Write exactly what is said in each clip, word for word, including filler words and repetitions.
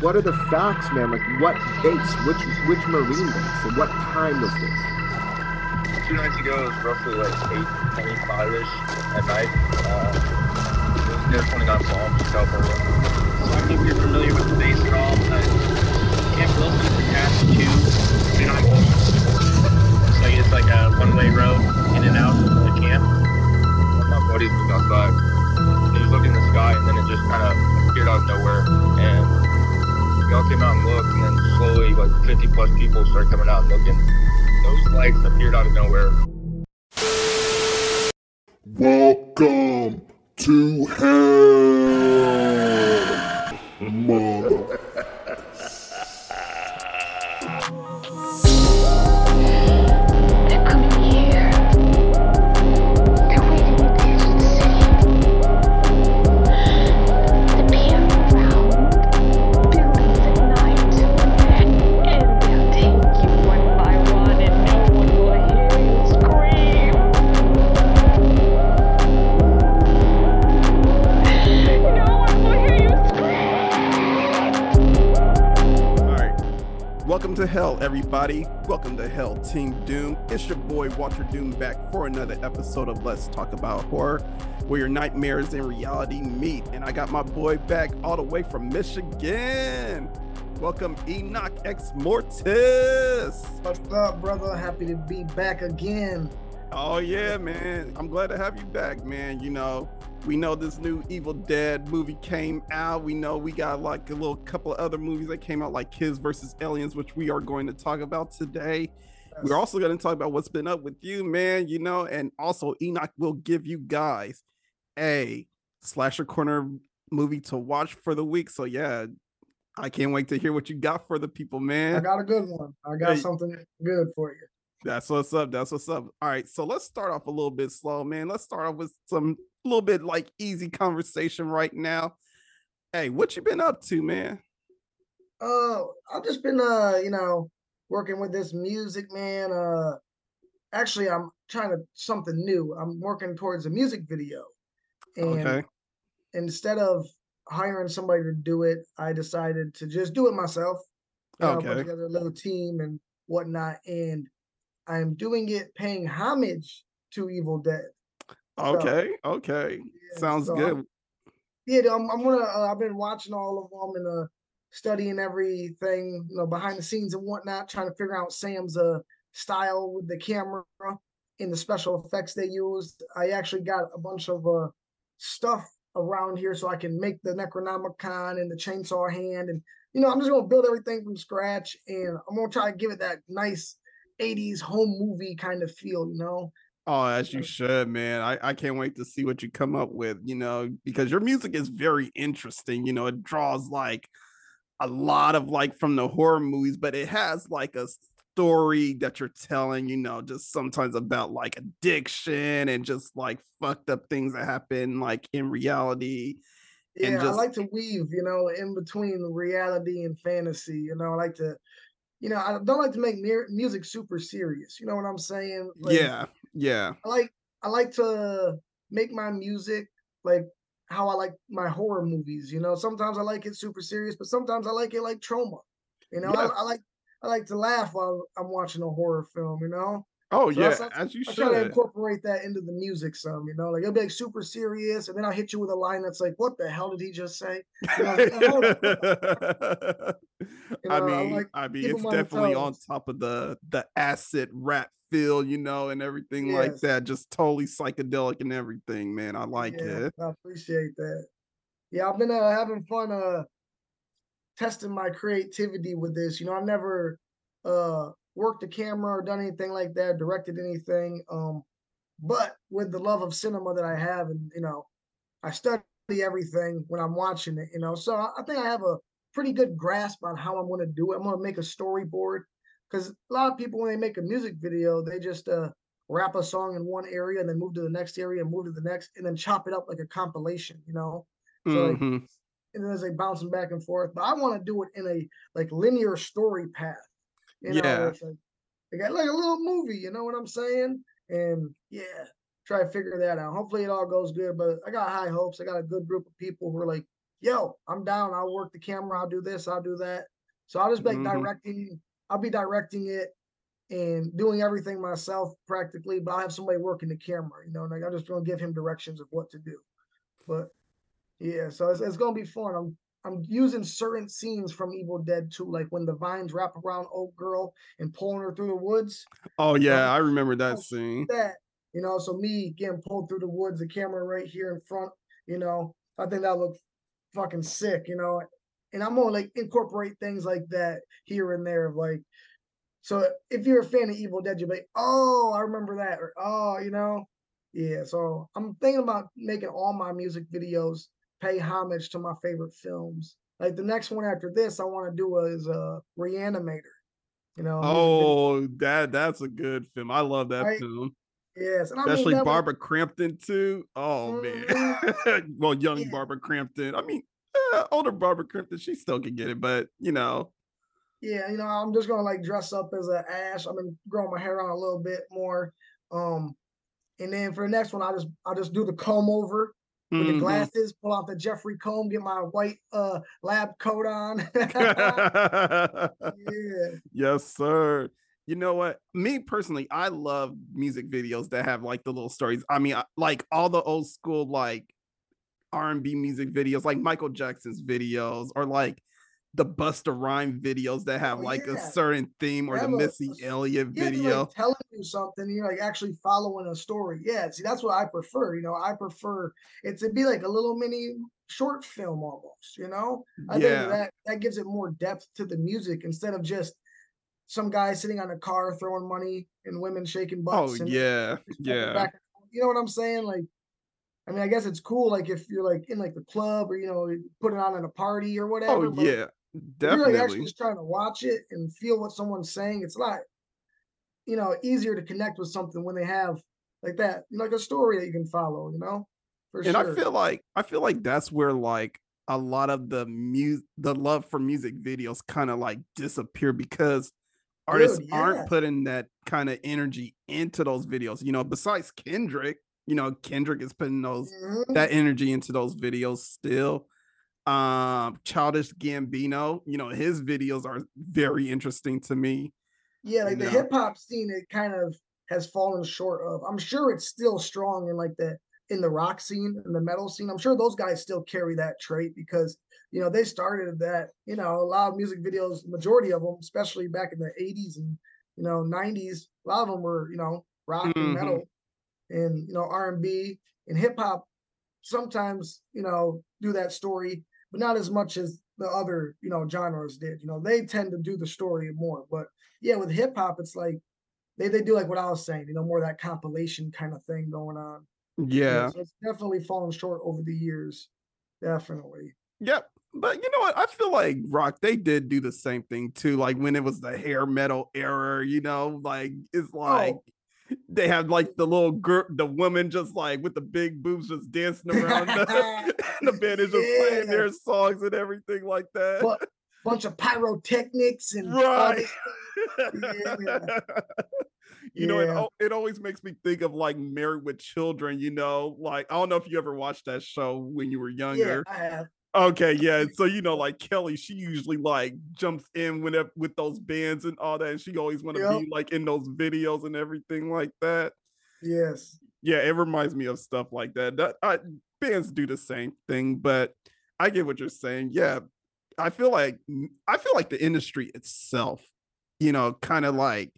what are the facts, man? Like, what base? Which which Marine base? And what time was this? Two nights ago, it was roughly like eight twenty-five-ish at night. Uh, it was near twenty-nine Palms, California. So I don't know if you're familiar with the base at all, but Camp Wilson is attached to twenty-nine Palms. So it's like a one-way road in and out of the camp. My buddy was outside. He was looking in the sky, and then it just kind of appeared out of nowhere, and we all came out and looked, and then slowly like fifty plus people started coming out and looking. Those lights appeared out of nowhere. Welcome to hell, mother. Welcome to hell, everybody. Welcome to hell, Team Doom. It's your boy Walter Doom back for another episode of Let's Talk About Horror, where your nightmares and reality meet. And I got my boy back all the way from Michigan. Welcome, Enoch xMortis. What's up, brother? Happy to be back again. Oh yeah, man. I'm glad to have you back, man. You know, we know this new Evil Dead movie came out. We know we got like a little couple of other movies that came out, like Kids versus Aliens, which we are going to talk about today. Yes. We're also going to talk about what's been up with you, man, you know, and also Enoch will give you guys a Slasher Corner movie to watch for the week. So yeah, I can't wait to hear what you got for the people, man. I got a good one. I got hey. something good for you. That's what's up. That's what's up. All right. So let's start off a little bit slow, man. Let's start off with some a little bit like easy conversation right now. Hey, what you been up to, man? Uh, I've just been, uh, you know, working with this music, man. Uh, actually, I'm trying to something new. I'm working towards a music video. And okay. Instead of hiring somebody to do it, I decided to just do it myself. You know, okay. Put together a little team and whatnot. And I am doing it paying homage to Evil Dead. Okay. So, okay. Yeah, sounds so good. I'm, yeah, I'm, I'm gonna. Uh, I've been watching all of them and uh, studying everything, you know, behind the scenes and whatnot, trying to figure out Sam's uh, style with the camera and the special effects they used. I actually got a bunch of uh, stuff around here so I can make the Necronomicon and the chainsaw hand, and you know, I'm just gonna build everything from scratch, and I'm gonna try to give it that nice eighties home movie kind of feel, you know. Oh, as you should, man. I, I can't wait to see what you come up with, you know, because your music is very interesting. You know, it draws like a lot of like from the horror movies, but it has like a story that you're telling, you know, just sometimes about like addiction and just like fucked up things that happen like in reality. Yeah, and just... I like to weave, you know, in between reality and fantasy. You know, I like to, you know, I don't like to make music super serious. You know what I'm saying? Like, yeah. Yeah, I like I like to make my music like how I like my horror movies. You know, sometimes I like it super serious, but sometimes I like it like Troma. You know, yeah. I, I like I like to laugh while I'm watching a horror film. You know. Oh so yeah, I, I, as you I should. I try to incorporate that into the music some. You know, like it'll be like super serious, and then I'll hit you with a line that's like, "What the hell did he just say?" You know, like, oh, you know, I mean, I, like, I mean, it's definitely on top of the the acid rap feel, you know, and everything. Yes. Like that, just totally psychedelic and everything, man. I like yeah, it. I appreciate that. Yeah, I've been uh, having fun uh testing my creativity with this. You know, I've never uh worked a camera or done anything like that, directed anything. Um, but with the love of cinema that I have, and you know, I study everything when I'm watching it, you know. So I think I have a pretty good grasp on how I'm going to do it. I'm going to make a storyboard. Because a lot of people, when they make a music video, they just uh, wrap a song in one area and then move to the next area and move to the next and then chop it up like a compilation, you know? So mm-hmm. like, and then it's like bouncing back and forth. But I want to do it in a like linear story path. You know? Yeah. It's like, like, like a little movie, you know what I'm saying? And yeah, try to figure that out. Hopefully it all goes good. But I got high hopes. I got a good group of people who are like yo, I'm down. I'll work the camera. I'll do this. I'll do that. So I'll just be mm-hmm. directing. I'll be directing it and doing everything myself practically, but I'll have somebody working the camera, you know, and like, I'm just going to give him directions of what to do. But yeah, so it's, it's going to be fun. I'm, I'm using certain scenes from Evil Dead two, like when the vines wrap around old girl and pulling her through the woods. Oh yeah. Um, I remember that scene. That, you know, so me getting pulled through the woods, the camera right here in front, you know, I think that looked fucking sick, you know, and I'm going to like incorporate things like that here and there. Like, so if you're a fan of Evil Dead, you'll be like, oh, I remember that. Or, oh, you know, yeah. So I'm thinking about making all my music videos pay homage to my favorite films. Like the next one after this, I want to do is uh, Reanimator. You know. Oh, that that's a good film. I love that right? film. Yes, and especially I mean, Barbara was... Crampton too. Oh mm-hmm. man, well, young yeah. Barbara Crampton. I mean, uh, older Barbara Crampton, she still can get it, but you know. Yeah, you know, I'm just gonna like dress up as an Ash. I've been growing my hair out a little bit more, um, and then for the next one, I just I just do the comb over with mm-hmm. the glasses, pull out the Jeffrey comb, get my white uh lab coat on. Yeah. Yes, sir. You know what? Me personally, I love music videos that have like the little stories. I mean, like all the old school like R and B music videos, like Michael Jackson's videos, or like the Busta Rhyme videos that have oh, like yeah. a certain theme, or yeah, the Missy Elliott yeah, video like telling you something, you're like actually following a story. Yeah, see, that's what I prefer. You know, I prefer it to be like a little mini short film almost. You know, I yeah. think that that gives it more depth to the music instead of just some guy sitting on a car throwing money and women shaking butts. Oh and yeah, yeah. Back. You know what I'm saying? Like, I mean, I guess it's cool. Like if you're like in like the club, or you know, putting on at a party or whatever. Oh yeah. Definitely. You're actually just trying to watch it and feel what someone's saying. It's a lot, you know, easier to connect with something when they have like that, like a story that you can follow, you know. For and sure. I feel like I feel like that's where like a lot of the music, the love for music videos, kind of like disappear because artists Dude, yeah. aren't putting that kind of energy into those videos. You know, besides Kendrick, you know, Kendrick is putting those mm-hmm. that energy into those videos still. Um, Childish Gambino, you know, his videos are very interesting to me. Yeah, like you know? The hip hop scene, it kind of has fallen short of. I'm sure it's still strong in like the in the rock scene and the metal scene. I'm sure those guys still carry that trait because you know they started that. You know, a lot of music videos, majority of them, especially back in the eighties and you know nineties, a lot of them were you know rock mm-hmm. and metal, and you know R and B and hip hop. Sometimes you know do that story. But not as much as the other, you know, genres did. You know, they tend to do the story more. But yeah, with hip hop, it's like they, they do like what I was saying, you know, more of that compilation kind of thing going on. Yeah. Yeah, so it's definitely fallen short over the years. Definitely. Yep. But you know what? I feel like rock, they did do the same thing too. Like when it was the hair metal era, you know, like it's like. Oh. They have like the little girl, the woman just like with the big boobs just dancing around the, and the band is just yeah. playing their songs and everything like that. But, bunch of pyrotechnics and right. yeah. You yeah. know, it, it always makes me think of like Married with Children, you know, like I don't know if you ever watched that show when you were younger. Yeah, I have. Okay, yeah. So you know, like Kelly, she usually like jumps in whenever with those bands and all that, and she always want to yep. be like in those videos and everything like that. Yes. Yeah, it reminds me of stuff like that. That I, bands do the same thing, but I get what you're saying. Yeah, I feel like I feel like the industry itself, you know, kind of like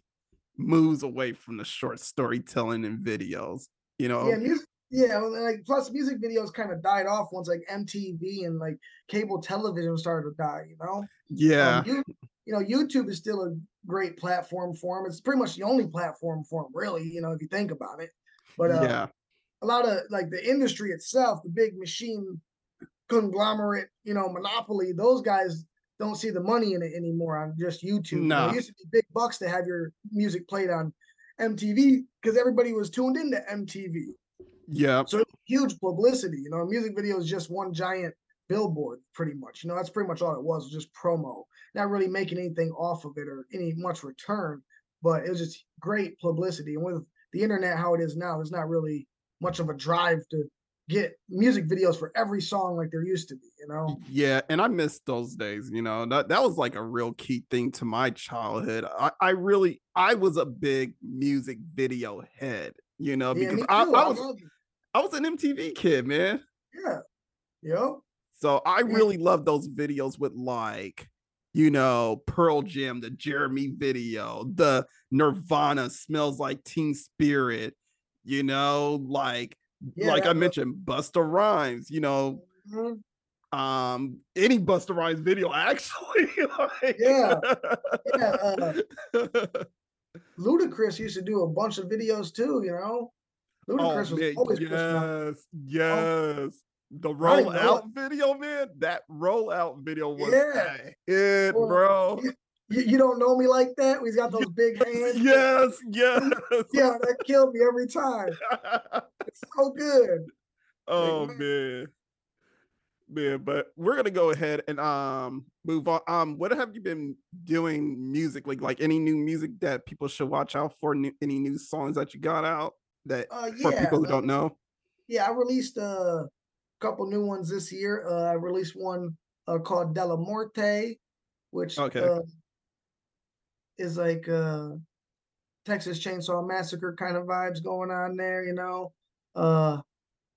moves away from the short storytelling and videos. You know. Yeah, music- Yeah, like plus music videos kind of died off once like M T V and like cable television started to die, you know? Yeah. Um, you, you know, YouTube is still a great platform for them. It's pretty much the only platform for them, really, you know, if you think about it. But uh, yeah. a lot of like the industry itself, the big machine conglomerate, you know, monopoly, those guys don't see the money in it anymore on just YouTube. No. You know, it used to be big bucks to have your music played on M T V because everybody was tuned into M T V. Yeah. So huge publicity, you know, music video is just one giant billboard pretty much, you know, that's pretty much all it was, just promo, not really making anything off of it or any much return, but it was just great publicity. And with the internet, how it is now, there's not really much of a drive to get music videos for every song like there used to be, you know? Yeah, and I miss those days, you know? That that was like a real key thing to my childhood. I, I really, I was a big music video head, you know? Because yeah, I, I, I, was, I was an M T V kid, man. Yeah, yep. So I really yeah. loved those videos with like, you know, Pearl Jam, the Jeremy video, the Nirvana Smells Like Teen Spirit, you know, like, yeah, like I mentioned, Busta Rhymes, you know, mm-hmm. um, any Busta Rhymes video, actually. Like. Yeah. yeah uh, Ludacris used to do a bunch of videos too, you know. Ludacris oh, was man, always yes, yes. Oh. The rollout video, man. That rollout video was yeah. it, bro. You, you don't know me like that. We've got those big hands. Yes, yes. Yeah, that killed me every time. It's so good. Oh like, man. man, man. But we're gonna go ahead and um move on. Um, what have you been doing musically? Like any new music that people should watch out for? New, any new songs that you got out that uh, yeah, for people who uh, don't know? Yeah, I released uh. couple new ones this year. Uh, I released one uh, called Della Morte, which okay. uh, is like uh, Texas Chainsaw Massacre kind of vibes going on there, you know. Uh,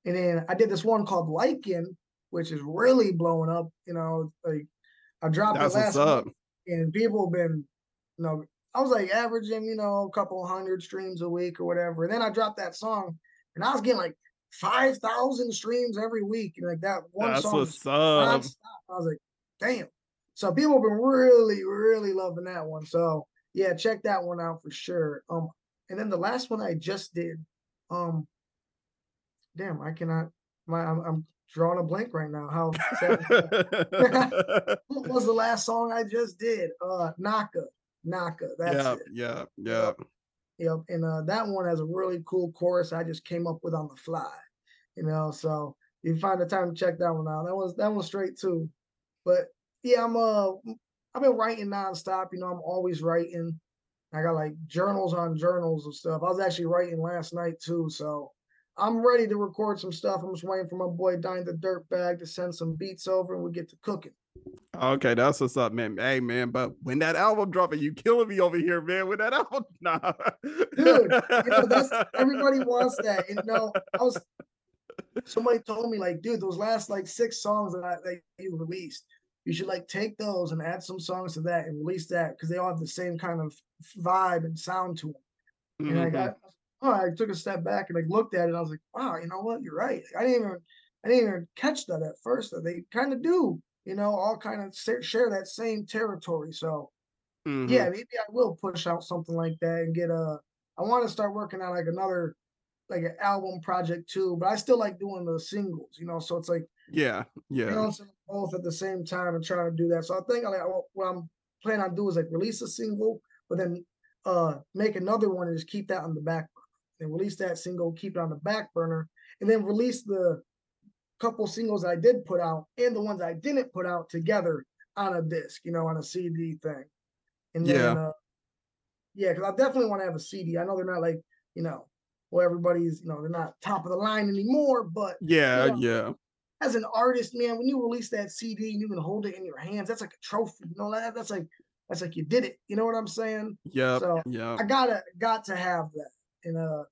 and then I did this one called Lycan, which is really blowing up, you know. Like I dropped That's it last up. week, and people have been, you know, I was like averaging, you know, a couple hundred streams a week or whatever. And then I dropped that song, and I was getting like five thousand streams every week, and like that one That's song what's up. I was like, damn. So people have been really, really loving that one. So yeah, check that one out for sure. Um, and then the last one I just did, um, damn, I cannot. My, I'm, I'm drawing a blank right now. How sad what was the last song I just did? Uh, Naka, Naka. That's yeah, it. Yeah, yeah. Yep, and uh, that one has a really cool chorus I just came up with on the fly, you know. So you find the time to check that one out. That was that one's straight too. But yeah, I'm uh I've been writing nonstop. You know, I'm always writing. I got like journals on journals of stuff. I was actually writing last night too. So I'm ready to record some stuff. I'm just waiting for my boy Dine the Dirtbag to send some beats over, and we get to cooking. Okay, that's what's up, man. Hey, man, but when that album dropping, you killing me over here, man. When that album, nah, dude, you know, that's, everybody wants that. And you know, I was somebody told me like, dude, those last like six songs that, I, that you released, you should like take those and add some songs to that and release that because they all have the same kind of vibe and sound to them. And mm-hmm. I got, oh, I took a step back and like looked at it. And I was like, wow, you know what? You're right. I didn't even, I didn't even catch that at first. That they kind of do. You know, all kind of share that same territory. So, mm-hmm. yeah, maybe I will push out something like that and get a. I want to start working on like another, like an album project too. But I still like doing the singles, you know. So it's like yeah, yeah, balancing both at the same time and trying to do that. So I think like what I'm planning on doing is like release a single, but then uh make another one and just keep that on the back burner. And release that single, keep it on the back burner, and then release the couple singles that I did put out and the ones I didn't put out together on a disc, you know, on a C D thing. And then, yeah, uh, yeah, because I definitely want to have a C D. I know they're not like, you know, well, everybody's, you know, they're not top of the line anymore, but yeah, you know, yeah. As an artist, man, when you release that C D and you can hold it in your hands, that's like a trophy. You know, that that's like that's like you did it. You know what I'm saying? Yeah. So yeah, I gotta got to have that, and uh,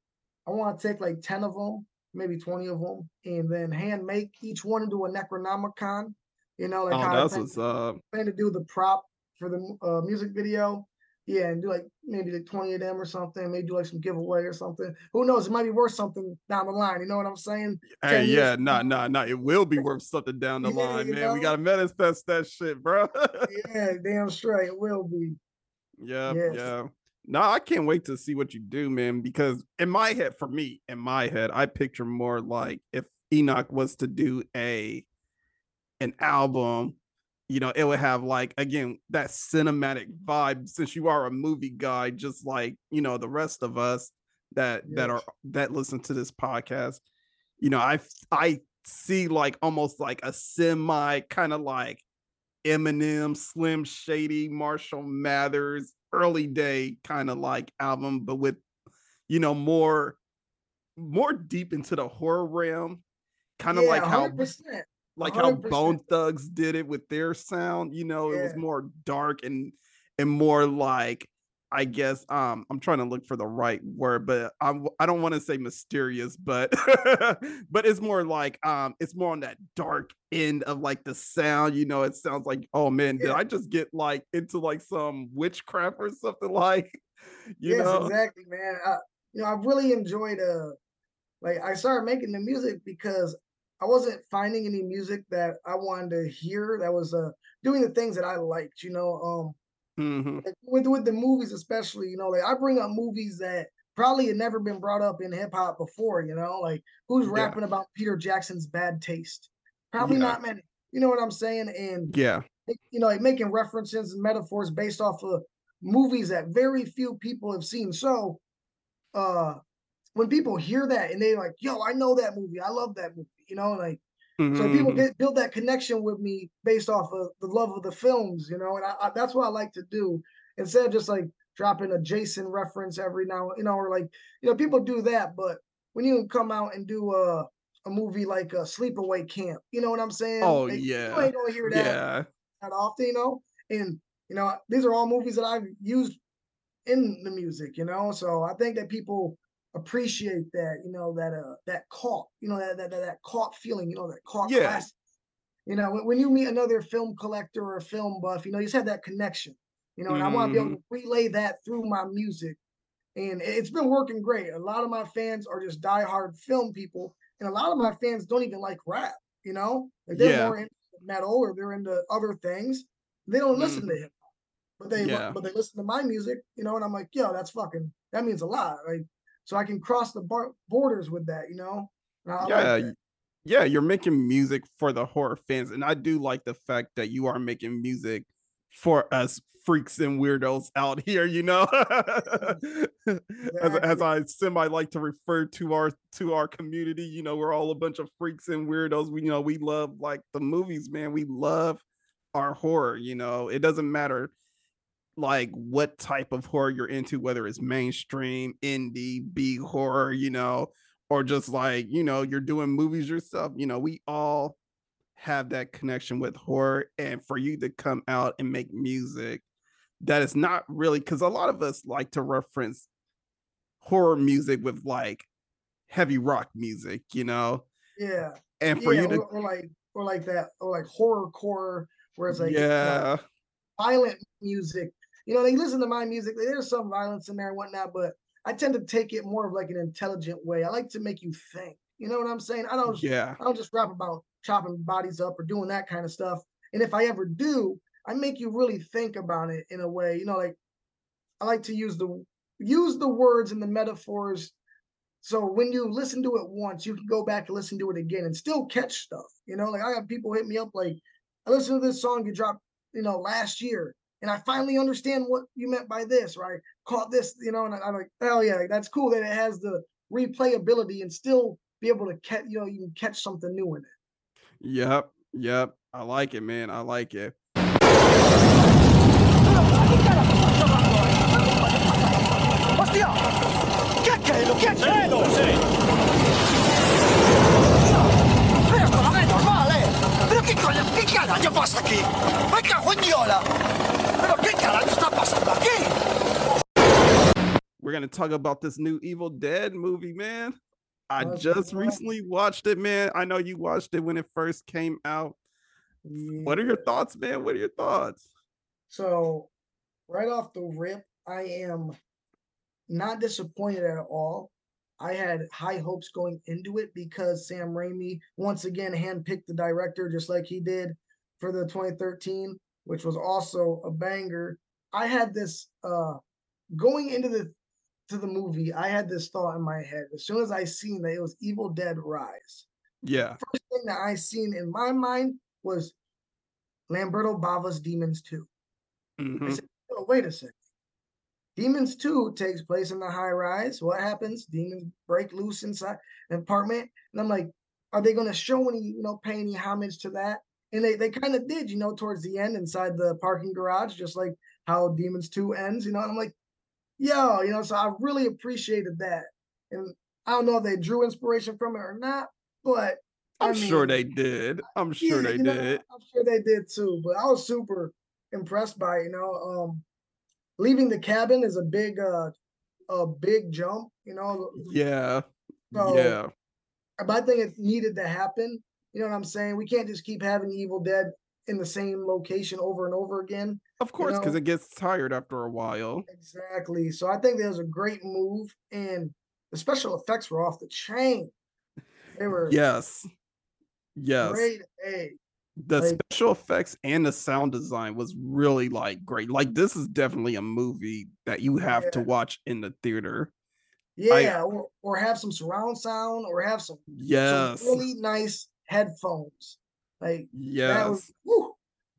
I want to take like ten of them, maybe twenty of them, and then hand make each one into a Necronomicon, you know, like oh, how that's I what's up. Plan to do the prop for the uh, music video. Yeah, and do like maybe like twenty of them or something, maybe do like some giveaway or something. Who knows? It might be worth something down the line. You know what I'm saying? Hey, yeah, nah, nah, nah. It will be worth something down the yeah, line, man. Know? We gotta manifest that shit, bro. Yeah, damn straight. It will be. Yeah, yes. yeah. No, I can't wait to see what you do, man, because in my head, for me, in my head, I picture more like if Enoch was to do a an album, you know, it would have like, again, that cinematic vibe, since you are a movie guy, just like, you know, the rest of us that yes. that are that listen to this podcast. You know, I I see like almost like a semi kind of like Eminem, Slim Shady, Marshall Mathers, early day kind of like album, but with, you know, more more deep into the horror realm kind of yeah, like how one hundred percent. Like how Bone Thugs did it with their sound, you know, yeah. It was more dark and and more like, I guess, um, I'm trying to look for the right word, but I I don't want to say mysterious, but but it's more like um, it's more on that dark end of like the sound, you know. It sounds like, oh man, yeah. did I just get like into like some witchcraft or something like, you yes, know? Exactly, man. I, you know, I really enjoyed uh, like I started making the music because I wasn't finding any music that I wanted to hear that was uh, doing the things that I liked, you know. Um, mm-hmm. like with with the movies, especially, you know, like I bring up movies that probably had never been brought up in hip hop before, you know, like who's rapping yeah. about Peter Jackson's bad taste? Probably yeah. not many. You know what I'm saying? And yeah, you know, like making references and metaphors based off of movies that very few people have seen. So, uh, when people hear that and they like, yo, I know that movie, I love that movie. You know, like, mm-hmm. so people get, build that connection with me based off of the love of the films, you know, and I, I, that's what I like to do instead of just like dropping a Jason reference every now, you know, or like, you know, people do that. But when you come out and do a, a movie like a Sleepaway Camp, you know what I'm saying? Oh, like, yeah. You ain't gonna hear that yeah. that often, you know, and, you know, these are all movies that I've used in the music, you know, so I think that people appreciate that, you know, that uh that caught, you know, that that that caught feeling, you know, that caught yeah. classic. You know, when, when you meet another film collector or film buff, you know, you just have that connection, you know, and mm. I want to be able to relay that through my music. And it's been working great. A lot of my fans are just diehard film people, and a lot of my fans don't even like rap, you know, like they're yeah. more into metal or they're into other things. They don't mm. listen to hip hop, but they yeah. but they listen to my music, you know, and I'm like, yo, that's fucking, that means a lot. Like, so I can cross the bar- borders with that, you know? I yeah, like that. yeah, you're making music for the horror fans. And I do like the fact that you are making music for us freaks and weirdos out here, you know? Exactly. as, as I semi like to refer to our to our community, you know, we're all a bunch of freaks and weirdos. We, you know, we love like the movies, man. We love our horror, you know? It doesn't matter like what type of horror you're into, whether it's mainstream, indie, B horror, you know, or just like, you know, you're doing movies yourself, you know, we all have that connection with horror. And for you to come out and make music that is not really, because a lot of us like to reference horror music with like heavy rock music, you know. Yeah. And for yeah, you to or, or like or like that or like horrorcore, where it's like yeah like, violent music. You know, they listen to my music. There's some violence in there and whatnot, but I tend to take it more of like an intelligent way. I like to make you think. You know what I'm saying? I don't. Yeah. I don't just rap about chopping bodies up or doing that kind of stuff. And if I ever do, I make you really think about it in a way. You know, like I like to use the use the words and the metaphors. So when you listen to it once, you can go back and listen to it again and still catch stuff. You know, like I have people hit me up like, I listened to this song you dropped, you know, last year, and I finally understand what you meant by this, right? Caught this, you know, and I'm like, oh yeah, like, that's cool that it has the replayability and still be able to catch, you know, you can catch something new in it. Yep, yep. I like it, man. I like it. We're gonna talk about this new Evil Dead movie, man. I just recently watched it, man. I know you watched it when it first came out. Yeah. What are your thoughts, man? What are your thoughts? So, right off the rip, I am not disappointed at all. I had high hopes going into it because Sam Raimi once again handpicked the director, just like he did for the twenty thirteen, which was also a banger. I had this uh, going into the to the movie. I had this thought in my head as soon as I seen that it was Evil Dead Rise. Yeah. The first thing that I seen in my mind was Lamberto Bava's Demons two. Mm-hmm. I said, oh, wait a second. Demons two takes place in the high rise. What happens? Demons break loose inside an apartment, and I'm like, are they going to show any, you know, pay any homage to that? And they, they kind of did, you know, towards the end inside the parking garage, just like how Demons two ends, you know. And I'm like, yo, you know, so I really appreciated that. And I don't know if they drew inspiration from it or not, but I'm I mean, sure they did. I'm sure yeah, they did. Know, I'm sure they did too. But I was super impressed by it, you know. Um, leaving the cabin is a big, uh, a big jump, you know. Yeah. So, yeah. But I think it needed to happen. You know what I'm saying? We can't just keep having Evil Dead in the same location over and over again. Of course, because you know? It gets tired after a while. Exactly. So I think that was a great move, and the special effects were off the chain. They were yes, yes. Great A. The like, special effects and the sound design was really like great. Like this is definitely a movie that you have yeah. to watch in the theater. Yeah, I, or, or have some surround sound, or have some yes, some really nice headphones. Like yeah,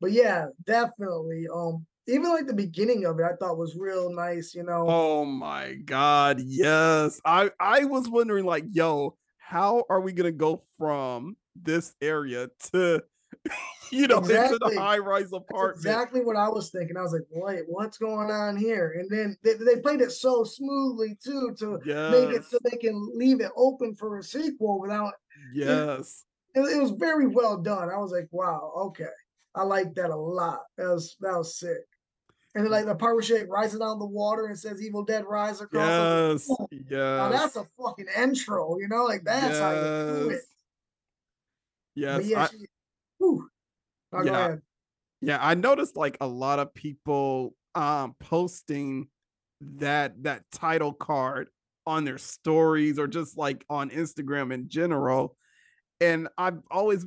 but yeah, definitely. Um, even like the beginning of it, I thought was real nice. You know. Oh my God! Yes, I I was wondering like, yo, how are we gonna go from this area to, you know, exactly. into the high-rise apartment? That's exactly what I was thinking. I was like, wait, what's going on here? And then they, they played it so smoothly too to yes. make it so they can leave it open for a sequel without. Yes, it, it was very well done. I was like, wow, okay, I like that a lot. That was that was sick. And then like the pirate ship rises out of the water and says "Evil Dead Rise" across. Yes, yes. Now that's a fucking intro, you know, like that's yes. how you do it. Yes, but yeah, I, she, whew, oh, yeah, yeah. I noticed like a lot of people um, posting that that title card on their stories or just like on Instagram in general. And I've always,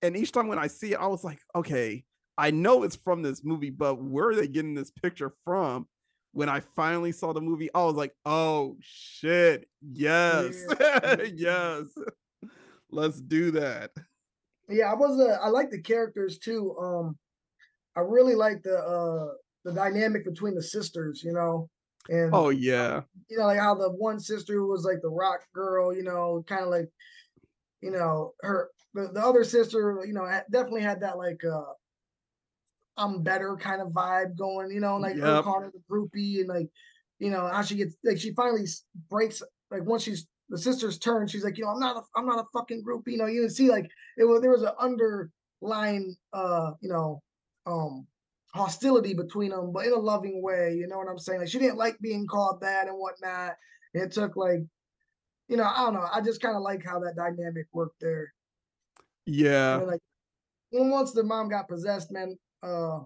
and each time when I see it, I was like, okay, I know it's from this movie, but where are they getting this picture from? When I finally saw the movie, I was like, oh shit, yes, yeah. yes, let's do that. Yeah, I was, uh, I like the characters too. Um, I really like the uh, the dynamic between the sisters, you know. And oh yeah, you know, like how the one sister was like the rock girl, you know, kind of like, you know, her the, the other sister, you know, definitely had that like. Uh, I'm better kind of vibe going, you know, like yep. her calling her the groupie and like, you know, how she gets like she finally breaks like once she's the sister's turn, she's like, you know, I'm not a I'm not a fucking groupie, you know. You can see like it was there was an underlying uh, you know, um hostility between them, but in a loving way, you know what I'm saying? Like she didn't like being called that and whatnot. And it took like, you know, I don't know. I just kind of like how that dynamic worked there. Yeah. You know, like once the mom got possessed, man. Uh,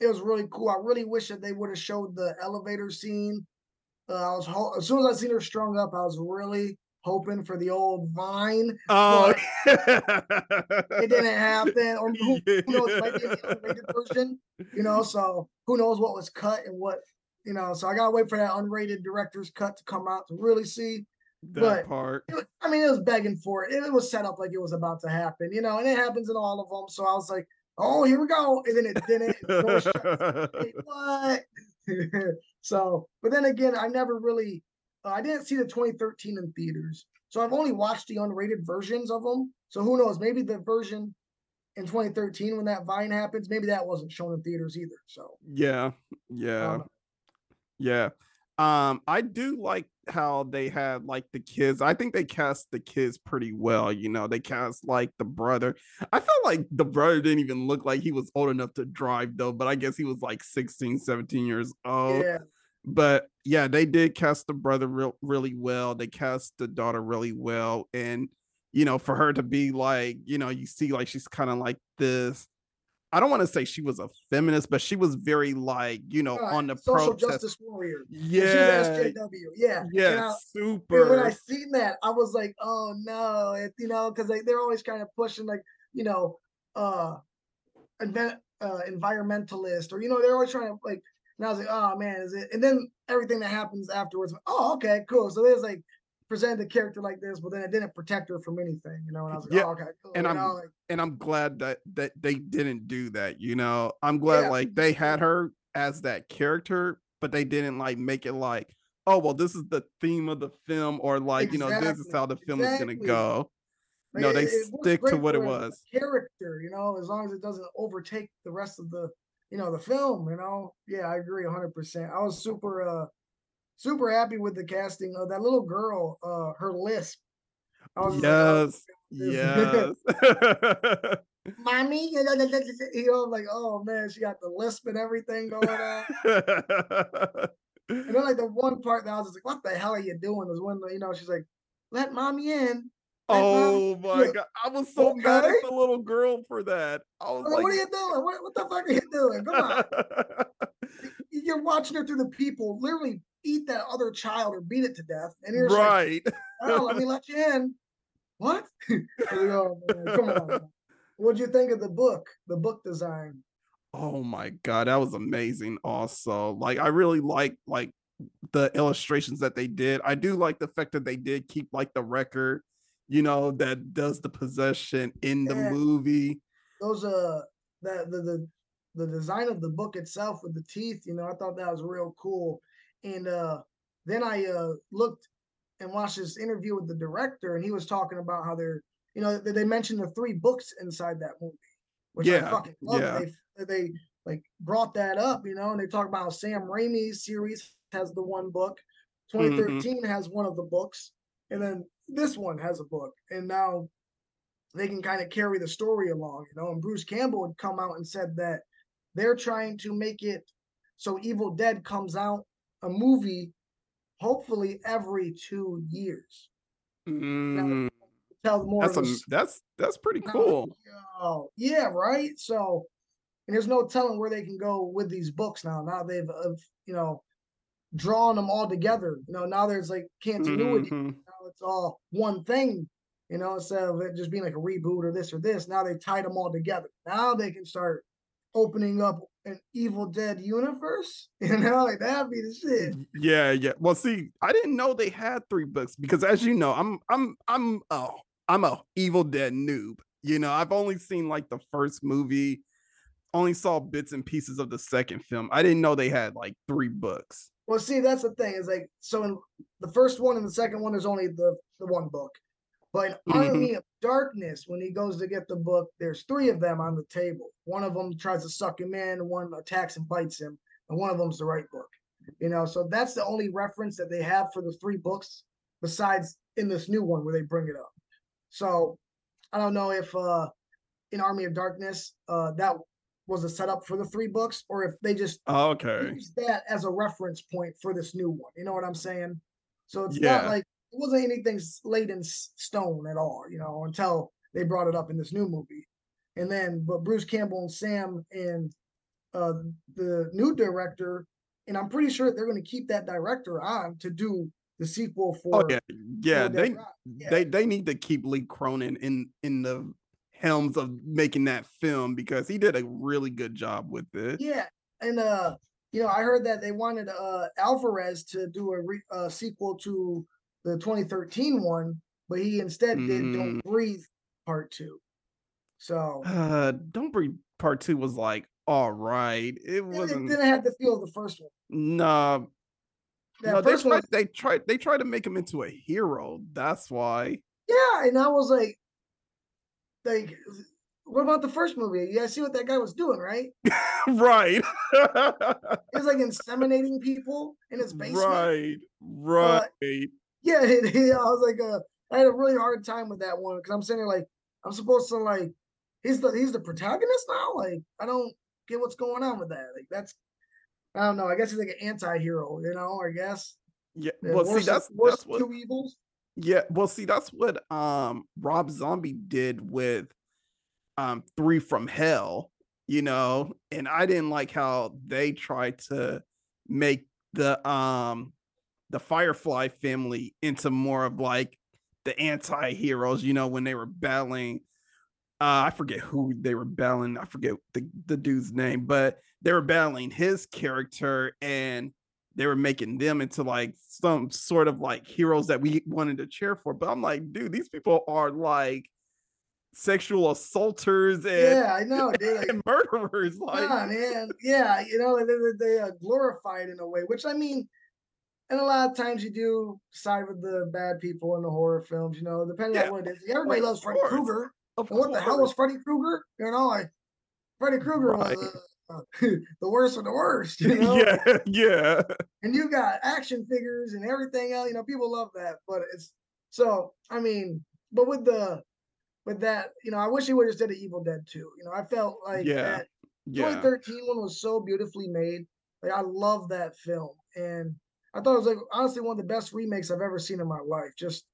it was really cool. I really wish that they would have showed the elevator scene. Uh, I was ho- as soon as I seen her strung up, I was really hoping for the old vine. Oh, it didn't happen. Or who, who knows? It might be an unrated version. You know, so who knows what was cut and what? You know, so I gotta wait for that unrated director's cut to come out to really see that but, part. It was, I mean, it was begging for it. It was set up like it was about to happen. You know, and it happens in all of them. So I was like. Oh, here we go. And then it didn't. Hey, what? So, but then again, I never really, uh, I didn't see the twenty thirteen in theaters. So I've only watched the unrated versions of them. So who knows? Maybe the version in twenty thirteen when that Vine happens, maybe that wasn't shown in theaters either. So, yeah. Yeah. Um, yeah. Um, I do like how they had like the kids. I think they cast the kids pretty well. You know, they cast like the brother. I felt like the brother didn't even look like he was old enough to drive though, but I guess he was like sixteen, seventeen years old. Yeah. But yeah, they did cast the brother real, really well. They cast the daughter really well. And, you know, for her to be like, you know, you see like she's kind of like this. I don't want to say she was a feminist, but she was very like, you know, uh, on the social protest. Justice warrior. Yeah. She was S J W. Yeah. Yeah. I, super. When I seen that, I was like, oh no, it, you know, because like they're always kind of pushing like, you know, uh, invent, uh, environmentalist or, you know, they're always trying to like, and I was like, oh man, is it? And then everything that happens afterwards, oh, okay, cool. So there's like, presented the character like this, but then it didn't protect her from anything, you know. And I was like, yeah. oh, okay, cool. And you I'm know, like, and I'm glad that that they didn't do that, you know. I'm glad yeah. like they had her as that character, but they didn't like make it like, oh well, this is the theme of the film, or like exactly. you know, this is how the film exactly. is gonna go. Like, no, they it, it stick to what it was. Character, you know, as long as it doesn't overtake the rest of the, you know, the film, you know. Yeah, I agree one hundred percent. I was super. uh Super happy with the casting of that little girl, uh, her lisp. Yes. Yes. Mommy, you know, like, oh man, she got the lisp and everything going on. And then, like, the one part that I was just like, "What the hell are you doing?" is when, you know, she's like, "Let mommy in." Let oh mommy my in. God! I was so okay. mad at the little girl for that. I was like, like, "What are you doing? What, what the fuck are you doing? Come on!" You're watching her through the people, literally eat that other child or beat it to death, and you're right. Like, "Oh, let me let you in." What? Oh, man, come on. What'd you think of the book, the book design? Oh my God, that was amazing. Also, like, I really like like the illustrations that they did. I do like the fact that they did keep like the record, you know, that does the possession in the and movie. Those uh, that the, the the design of the book itself with the teeth, you know, I thought that was real cool. And uh, then I uh looked and watched this interview with the director, and he was talking about how they're, you know, they mentioned the three books inside that movie, which yeah, I fucking love. Yeah. They, they like brought that up, you know, and they talk about how Sam Raimi's series has the one book, twenty thirteen mm-hmm. has one of the books, and then this one has a book, and now they can kind of carry the story along, you know. And Bruce Campbell had come out and said that they're trying to make it so Evil Dead comes out a movie, hopefully every two years. Mm. Now, tell more that's, a, that's that's pretty cool. Yeah, right. So, and there's no telling where they can go with these books now. Now they've uh, you know, drawn them all together. You know, now there's like continuity. Mm-hmm. Now it's all one thing, you know, instead of it just being like a reboot or this or this. Now they tied them all together. Now they can start opening up an Evil Dead universe, you know, like that'd be the shit. Yeah, yeah. Well, see, I didn't know they had three books because, as you know, I'm I'm I'm oh I'm a Evil Dead noob. You know, I've only seen like the first movie, only saw bits and pieces of the second film. I didn't know they had like three books. Well, see, that's the thing. Is like, so in the first one and the second one, there's only the, the one book. But in mm-hmm. Army of Darkness, when he goes to get the book, there's three of them on the table. One of them tries to suck him in, one attacks and bites him, and one of them's the right book. You know, so that's the only reference that they have for the three books besides in this new one where they bring it up. So I don't know if uh, in Army of Darkness uh, that was a setup for the three books, or if they just oh, okay. used that as a reference point for this new one. You know what I'm saying? So it's yeah. not like it wasn't anything laid in stone at all, you know, until they brought it up in this new movie. And then, but Bruce Campbell and Sam and uh, the new director, and I'm pretty sure they're going to keep that director on to do the sequel for. Oh, yeah, yeah, they yeah. they they need to keep Lee Cronin in in the helms of making that film because he did a really good job with it. Yeah, and uh, you know, I heard that they wanted uh Alvarez to do a, re- a sequel to the twenty thirteen one, but he instead did mm. Don't Breathe Part Two. So uh, Don't Breathe Part Two was like all right. It wasn't. It didn't have the feel of the first one. Nah, that no, first they tried, one. They tried. They tried to make him into a hero. That's why. Yeah, and I was like, like, what about the first movie? You guys see what that guy was doing, right? Right. It's like inseminating people in his basement. Right. Right. Uh, Yeah, he, he, I was like, uh, I had a really hard time with that one because I'm sitting there like, I'm supposed to like, he's the he's the protagonist now. Like, I don't get what's going on with that. Like, that's, I don't know. I guess he's like an anti-hero, you know. I guess. Yeah. Well, see, that's that's what. Two evils. Yeah. Well, see, that's what um Rob Zombie did with um Three from Hell, you know, and I didn't like how they tried to make the um. the Firefly family into more of like the anti-heroes, you know, when they were battling, uh, I forget who they were battling. I forget the, the dude's name, but they were battling his character and they were making them into like some sort of like heroes that we wanted to cheer for. But I'm like, dude, these people are like sexual assaulters and, yeah, I know, dude. Like, and murderers. Like, yeah, man. Yeah. You know, they, they are glorified in a way, which I mean, and a lot of times you do side with the bad people in the horror films, you know, depending yeah. on what it is. Everybody of loves course. Freddy Krueger. Of and what course. The hell was Freddy Krueger? You know, like, Freddy Krueger right. was uh, uh, the worst of the worst, you know? Yeah, yeah. And you got action figures and everything else. You know, people love that. But it's, so, I mean, but with the with that, you know, I wish he would have just did an Evil Dead two. You know, I felt like yeah. that yeah. twenty thirteen one was so beautifully made. Like, I love that film, and I thought it was, like, honestly one of the best remakes I've ever seen in my life. Just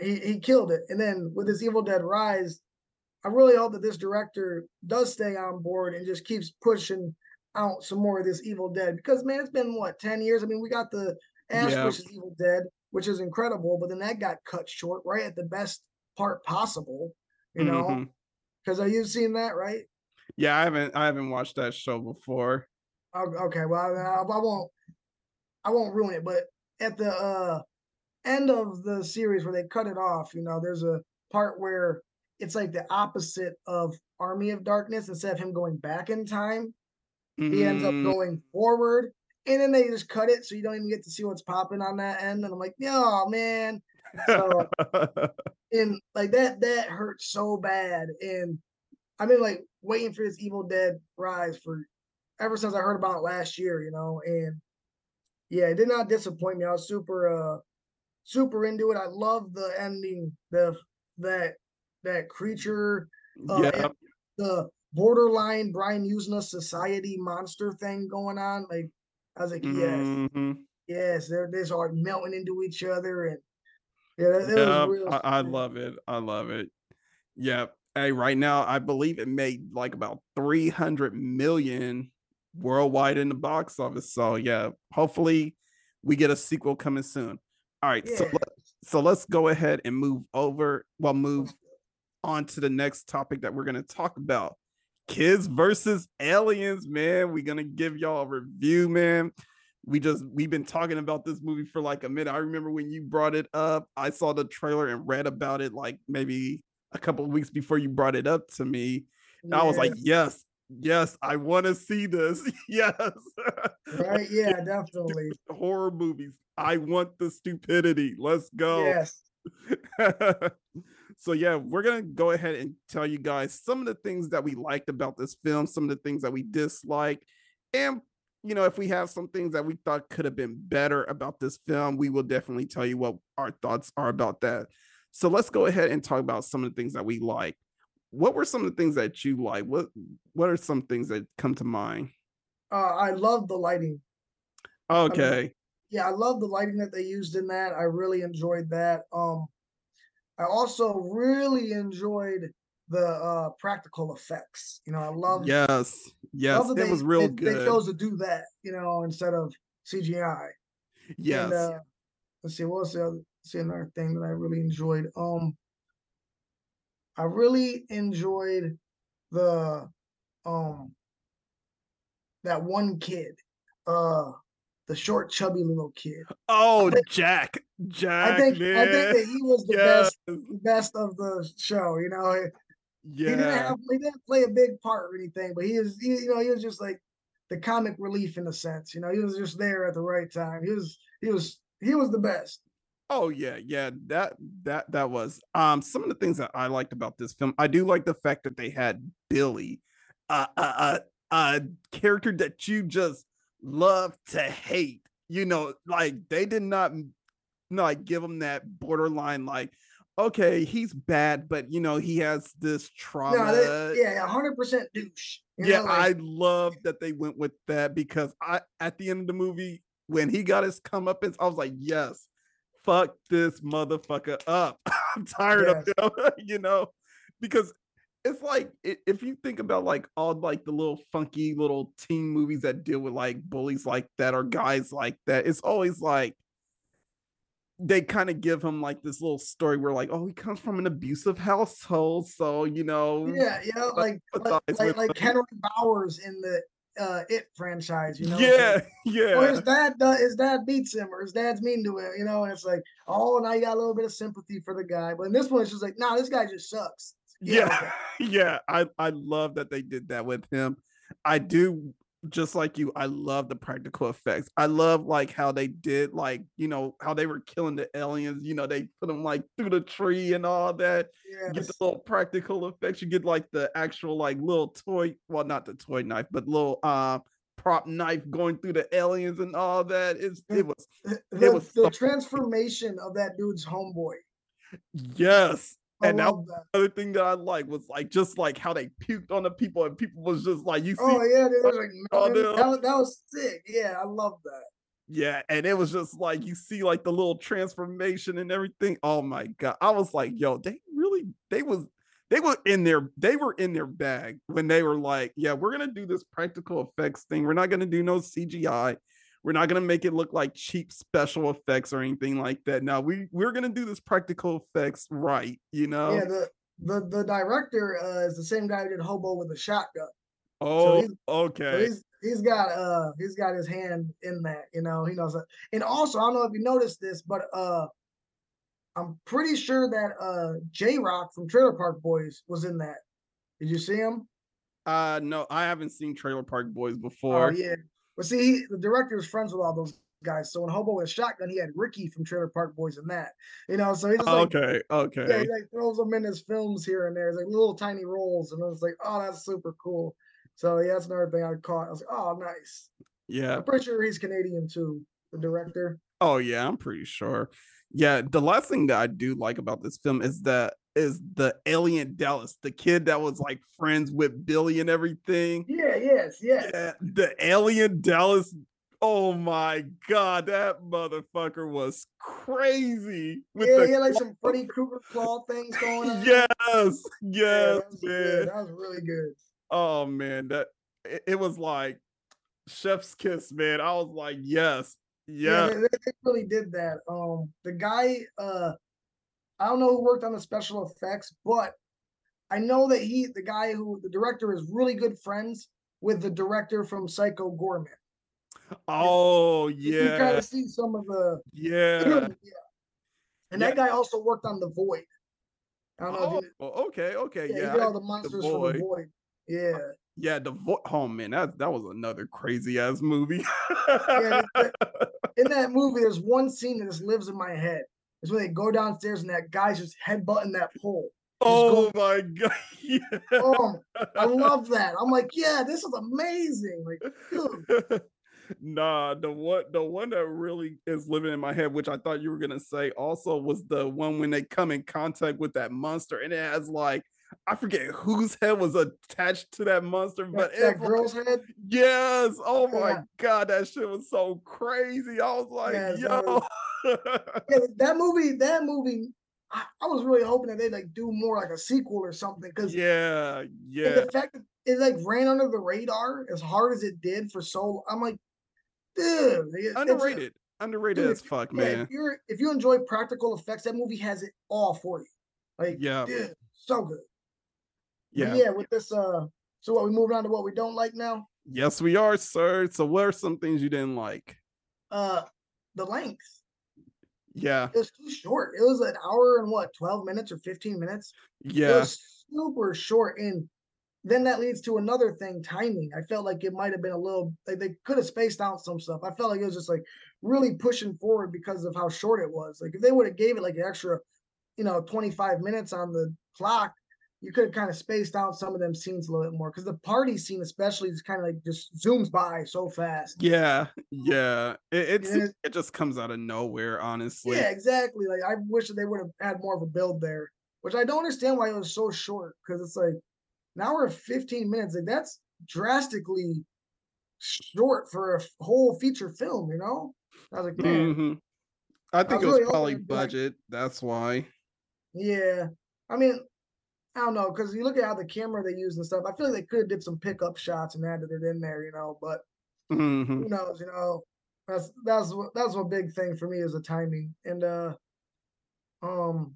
he he killed it. And then with this Evil Dead Rise, I really hope that this director does stay on board and just keeps pushing out some more of this Evil Dead, because, man, it's been, what, ten years? I mean, we got the Ash yeah. versus Evil Dead, which is incredible, but then that got cut short right at the best part possible, you mm-hmm. know, because uh, you've seen that, right? Yeah, I haven't I haven't watched that show before. Okay, well, I, I won't I won't ruin it, but at the uh, end of the series where they cut it off, you know, there's a part where it's like the opposite of Army of Darkness. Instead of him going back in time, mm-hmm. he ends up going forward, and then they just cut it so you don't even get to see what's popping on that end. And I'm like, no, man. So, and like that, that hurts so bad. And I've been like waiting for this Evil Dead Rise for ever since I heard about it last year, you know, and yeah, it did not disappoint me. I was super, uh, super into it. I love the ending, the that that creature, uh, yeah. the borderline Brian Usna society monster thing going on. Like, I was like, yes, mm-hmm. yes, they're they are melting into each other, and yeah, that, that yep. was real. I, I love it. I love it. Yep. Hey, right now, I believe it made like about three hundred million worldwide in the box office. So yeah, hopefully we get a sequel coming soon. All right, yeah. so let's, so let's go ahead and move over. Well, move on to the next topic that we're gonna talk about. Kids versus Aliens, man. We're gonna give y'all a review, man. We just we've been talking about this movie for like a minute. I remember when you brought it up, I saw the trailer and read about it like maybe a couple of weeks before you brought it up to me. And yes. I was like, yes, yes, I want to see this. Yes. Right, yeah, definitely. Horror movies. I want the stupidity. Let's go. Yes. So yeah, we're gonna go ahead and tell you guys some of the things that we liked about this film, some of the things that we disliked, and, you know, if we have some things that we thought could have been better about this film, we will definitely tell you what our thoughts are about that. So let's go ahead and talk about some of the things that we like. What were some of the things that you like? What What are some things that come to mind? Uh, I love the lighting. Okay. I mean, yeah, I love the lighting that they used in that. I really enjoyed that. Um, I also really enjoyed the uh, practical effects. You know, I love. Yes, yes, love that it they, was real they, good. They chose to do that, you know, instead of C G I. Yes. And, uh, let's see. What was the other? Let's see, another thing that I really enjoyed. Um, I really enjoyed the um that one kid, uh, the short, chubby little kid. Oh, think, Jack, Jack. I think man. I think that he was the yes. best, best of the show. You know, yeah. He didn't have, he didn't play a big part or anything, but he is, he, you know, he was just like the comic relief in a sense. You know, he was just there at the right time. He was, he was, he was the best. Oh yeah, yeah, that that that was um some of the things that I liked about this film. I do like the fact that they had Billy, uh, a, a, a character that you just love to hate. You know, like they did not like give him that borderline like, okay, he's bad, but you know he has this trauma. No, that, yeah, one hundred percent douche. You yeah, know, like, I love that they went with that, because I at the end of the movie when he got his comeuppance, I was like, yes. Fuck this motherfucker up. I'm tired yes. of him, you know, because it's like, if you think about like all like the little funky little teen movies that deal with like bullies like that or guys like that, it's always like they kind of give him like this little story where like, oh, he comes from an abusive household, so, you know. Yeah, you know, like like, like, like Henry Bowers in the uh It franchise, you know. Yeah, like, yeah. Or his dad does, his dad beats him, or his dad's mean to him, you know. And it's like, oh, now you got a little bit of sympathy for the guy. But in this one, it's just like, nah, this guy just sucks. You yeah, know? yeah. I I love that they did that with him. I do, just like you. I love the practical effects. I love like how they did, like, you know, how they were killing the aliens. You know, they put them like through the tree and all that. Yes. You get the little practical effects. You get like the actual like little toy, well, not the toy knife, but little uh prop knife going through the aliens and all that. It's it was it the, was the so transformation funny. Of that dude's homeboy. Yes. I and that was that. Another thing that I like was like just like how they puked on the people and people was just like, you see. Oh yeah, they was like, no, they, that, was, that was sick. Yeah, I love that. Yeah, and it was just like you see like the little transformation and everything. Oh my god, I was like, yo, they really they was they were in their they were in their bag when they were like, yeah, we're gonna do this practical effects thing. We're not gonna do no C G I. We're not gonna make it look like cheap special effects or anything like that. No, we we're gonna do this practical effects right, you know. Yeah, the the, the director uh, is the same guy who did Hobo with a Shotgun. Oh, so he's, okay. So he's he's got uh he's got his hand in that, you know. He knows that. And also, I don't know if you noticed this, but uh, I'm pretty sure that uh J Rock from Trailer Park Boys was in that. Did you see him? Uh, no, I haven't seen Trailer Park Boys before. Oh yeah. But see, he, the director is friends with all those guys. So in Hobo with a Shotgun, he had Ricky from Trailer Park Boys and that. You know, so he's just like, okay, okay. Yeah, he like throws them in his films here and there. It's like little tiny roles. And I was like, oh, that's super cool. So yeah, that's another thing I caught. I was like, oh, nice. Yeah. I'm pretty sure he's Canadian too, the director. Oh, yeah, I'm pretty sure. Yeah, the last thing that I do like about this film is that is the alien Dallas, the kid that was like friends with Billy and everything. Yeah, yes, yes. Yeah, the alien Dallas. Oh my god, that motherfucker was crazy. With yeah, the he had like claw. Some Freddy Krueger claw things going on. Yes, yes, yeah, that was, man. That was really good. Oh man, that it, it was like chef's kiss, man. I was like, yes, yes. Yeah, they, they really did that. Um, the guy, uh, I don't know who worked on the special effects, but I know that he, the guy who, the director is really good friends with the director from Psycho Goreman. Oh, yeah. You kind of see some of the... Yeah. yeah. And yeah. that guy also worked on The Void. I don't know oh, you, okay, okay, yeah. yeah. He did all the monsters the from The Void. Yeah. Yeah, The Void. Oh, man, that, that was another crazy-ass movie. yeah, in that movie, there's one scene that just lives in my head. It's when they go downstairs and that guy's just headbutting that pole. Oh my god! Yeah. Oh, I love that. I'm like, yeah, this is amazing. Like, dude. Nah, the one, the one that really is living in my head, which I thought you were gonna say, also was the one when they come in contact with that monster, and it has like, I forget whose head was attached to that monster, that, but that girl's head. Yes. Oh yeah. My god, that shit was so crazy. I was like, yeah, yo. Dude. yeah, that movie, that movie, I, I was really hoping that they like do more like a sequel or something. Cause yeah, yeah. The fact that it like ran under the radar as hard as it did for so long, I'm like, dude, it, underrated, just, underrated dude, as fuck, yeah, man. If you're if you enjoy practical effects, that movie has it all for you. Like, yeah, dude, so good. Yeah, but yeah. With this, uh, so what we moving on to what we don't like now? Yes, we are, sir. So what are some things you didn't like? Uh, the length. Yeah, it was too short. It was an hour and what, twelve minutes or fifteen minutes? Yeah, it was super short. And then that leads to another thing, timing. I felt like it might have been a little, like they could have spaced out some stuff. I felt like it was just like really pushing forward because of how short it was. Like if they would have gave it like an extra, you know, twenty-five minutes on the clock, you could have kind of spaced out some of them scenes a little bit more, because the party scene especially is kind of like just zooms by so fast. Yeah, yeah. It, it's, it, it just comes out of nowhere, honestly. Yeah, exactly. Like I wish that they would have had more of a build there, which I don't understand why it was so short, because it's like an hour and fifteen minutes. Like that's drastically short for a whole feature film, you know? I was like, man. Mm-hmm. I think I was it was really probably budget. Like, that's why. Yeah. I mean... I don't know, because you look at how the camera they use and stuff, I feel like they could have did some pickup shots and added it in there, you know, but mm-hmm. who knows, you know, that's, that's, that's one big thing for me is the timing. And, uh, um,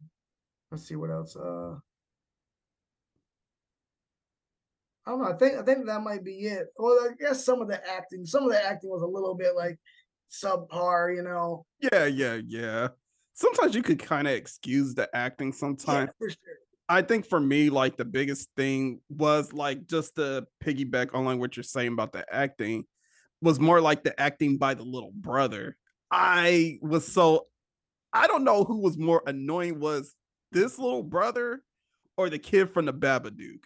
let's see what else, uh, I don't know. I think, I think that might be it. Well, I guess some of the acting, some of the acting was a little bit like subpar, you know? Yeah. Yeah. Yeah. Sometimes you could kind of excuse the acting sometimes. Yeah, for sure. I think for me, like the biggest thing was like just to piggyback on like what you're saying about the acting was more like the acting by the little brother. I was so, I don't know who was more annoying, was this little brother or the kid from the Babadook?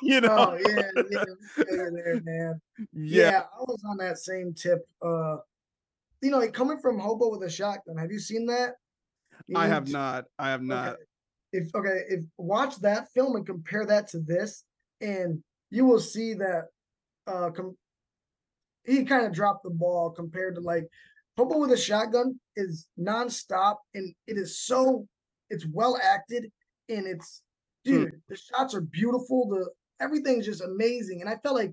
you know? Oh, yeah, yeah, yeah, yeah, man. Yeah. yeah, I was on that same tip. Uh, you know, like coming from Hobo with a Shotgun, have you seen that? You I have to... not. I have not. Okay. If okay, if watch that film and compare that to this, and you will see that uh, com- he kind of dropped the ball compared to like Hobo with a Shotgun is nonstop, and it is so it's well acted, and it's dude, mm. the shots are beautiful. The everything's just amazing, and I felt like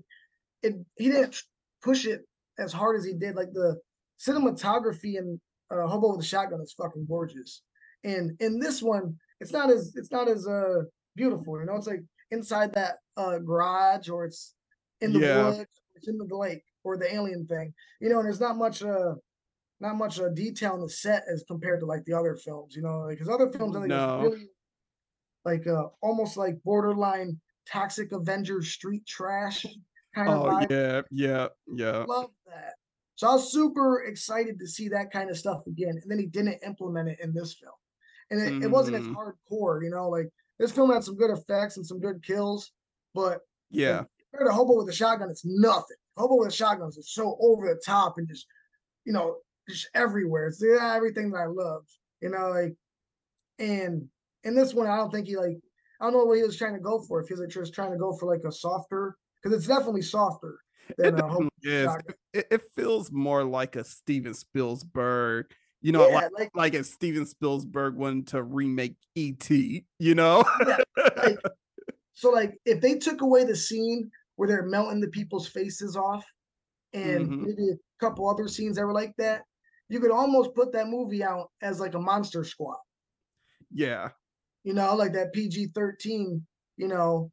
it. He didn't push it as hard as he did. Like the cinematography in uh, Hobo with a Shotgun is fucking gorgeous, and in this one. It's not as it's not as uh beautiful, you know. It's like inside that uh garage, or it's in the yeah. woods, or it's in the lake, or the alien thing, you know. And there's not much uh not much uh, detail in the set as compared to like the other films, you know. Because like, other films, I think, no. really like uh almost like borderline toxic Avenger street trash kind oh, of. Oh yeah, yeah, yeah. I love that. So I was super excited to see that kind of stuff again, and then he didn't implement it in this film. And it, mm. it wasn't as hardcore, you know, like this film had some good effects and some good kills, but yeah, compared to Hobo with a Shotgun, it's nothing. Hobo with a Shotgun is so over the top and just, you know, just everywhere. It's yeah, everything that I love, you know, like, and in this one, I don't think he like, I don't know what he was trying to go for. If he was like, just trying to go for like a softer, because it's definitely softer than it a Hobo with a Shotgun. It, it feels more like a Steven Spielberg. You know, yeah, like, like, like if Steven Spielberg wanted to remake E T, you know? yeah, like, so, like, if they took away the scene where they're melting the people's faces off and mm-hmm. maybe a couple other scenes that were like that, you could almost put that movie out as, like, a Monster Squad. Yeah. You know, like that P G thirteen, you know,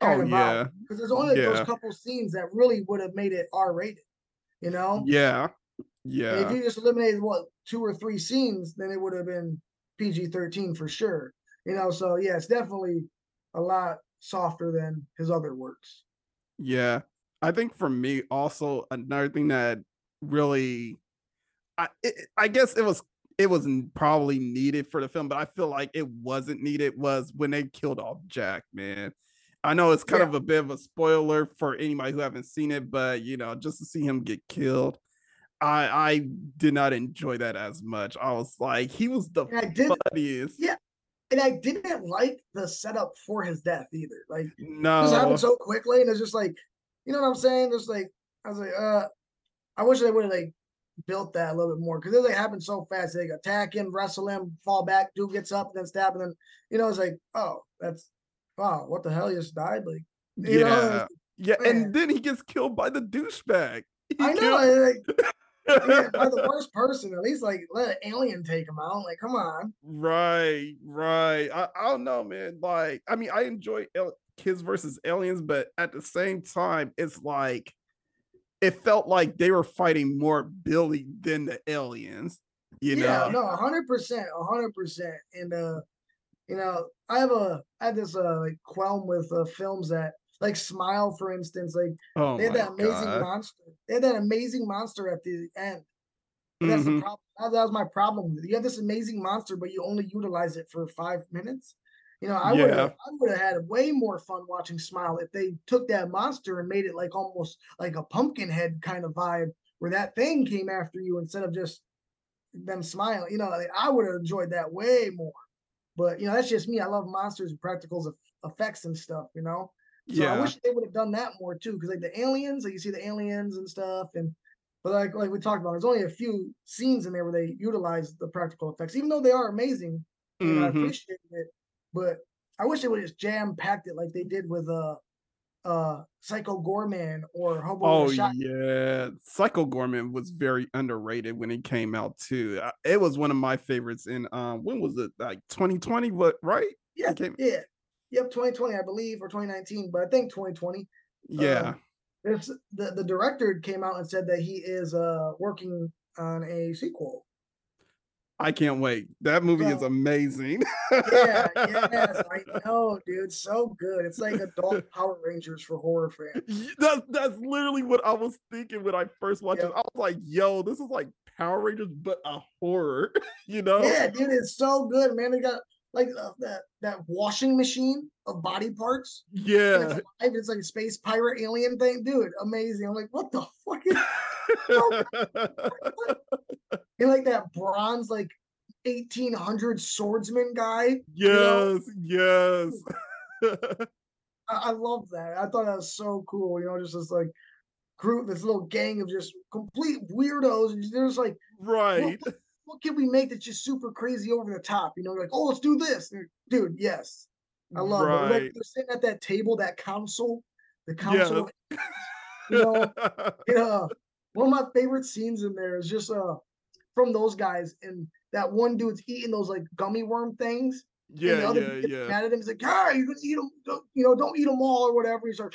kind oh, of yeah. Because there's only like, yeah. those couple scenes that really would have made it R-rated, you know? Yeah. Yeah. And if you just eliminated what two or three scenes, then it would have been P G thirteen for sure. You know, so yeah, it's definitely a lot softer than his other works. Yeah. I think for me also another thing that really I it, I guess it was it was probably needed for the film, but I feel like it wasn't needed was when they killed off Jack, man. I know it's kind yeah. of a bit of a spoiler for anybody who haven't seen it, but you know, just to see him get killed. I, I did not enjoy that as much. I was like, he was the funniest. Yeah, and I didn't like the setup for his death either. Like, no, it just happened so quickly, and it's just like, you know what I'm saying? Just like, I was like, uh, I wish they would have like built that a little bit more because it like happened so fast. They like, attack him, wrestle him, fall back, dude gets up, then stab, and then you know, it's like, oh, that's wow, what the hell? He just died, like, you yeah, know? yeah, Man. And then he gets killed by the douchebag. He I know. Killed- yeah, by the worst person, at least like let an alien take him out. Like, come on, right, right. I, I don't know, man. Like, I mean, I enjoy El- Kids versus Aliens, but at the same time, it's like it felt like they were fighting more Billy than the aliens. You yeah, know, no, a hundred percent, a hundred percent. And uh, you know, I have a I have this uh like qualm with uh, films that. Like Smile, for instance, like oh they had that amazing God. monster. They had that amazing monster at the end. And that's mm-hmm. the problem. That, that was my problem. You have this amazing monster, but you only utilize it for five minutes. You know, I yeah. would have, I would have had way more fun watching Smile if they took that monster and made it like almost like a pumpkin head kind of vibe, where that thing came after you instead of just them smiling. You know, like, I would have enjoyed that way more. But you know, that's just me. I love monsters and practicals effects and stuff. You know. So yeah. I wish they would have done that more too, because like the aliens, like you see the aliens and stuff, and but like like we talked about, there's only a few scenes in there where they utilize the practical effects, even though they are amazing. Mm-hmm. And I appreciate it, but I wish they would just jam packed it like they did with a uh, uh, Psycho Goreman or Hobo. Oh with a Shotgun. Yeah, Psycho Goreman was very underrated when it came out too. It was one of my favorites in um, when was it like twenty twenty? What right? Yeah, came- yeah. Yep, twenty twenty, I believe, or twenty nineteen, but I think twenty twenty. Yeah. Uh, the, the director came out and said that he is uh, working on a sequel. I can't wait. That movie so, is amazing. yeah, yes, I know, dude. So good. It's like adult Power Rangers for horror fans. That's, that's literally what I was thinking when I first watched yep. it. I was like, yo, this is like Power Rangers, but a horror, you know? Yeah, dude, it's so good, man. They got... Like uh, that that washing machine of body parts. Yeah. It's, live, it's like a space pirate alien thing. Dude, amazing. I'm like, what the fuck is and like that bronze, like eighteen hundred swordsman guy. Yes, you know? Yes. I, I love that. I thought that was so cool. You know, just this like group, this little gang of just complete weirdos. And there's like, right. What, what can we make that's just super crazy over the top? You know, like, oh, let's do this, dude. Yes, I love right. it. Like, they're sitting at that table, that council, the council. Yes. You know, and, uh, one of my favorite scenes in there is just uh from those guys, and that one dude's eating those like gummy worm things. Yeah, and the other yeah, dude yeah. mad at him. He's like, "Yeah, you can eat them. Don't, you know, don't eat them all or whatever." He's like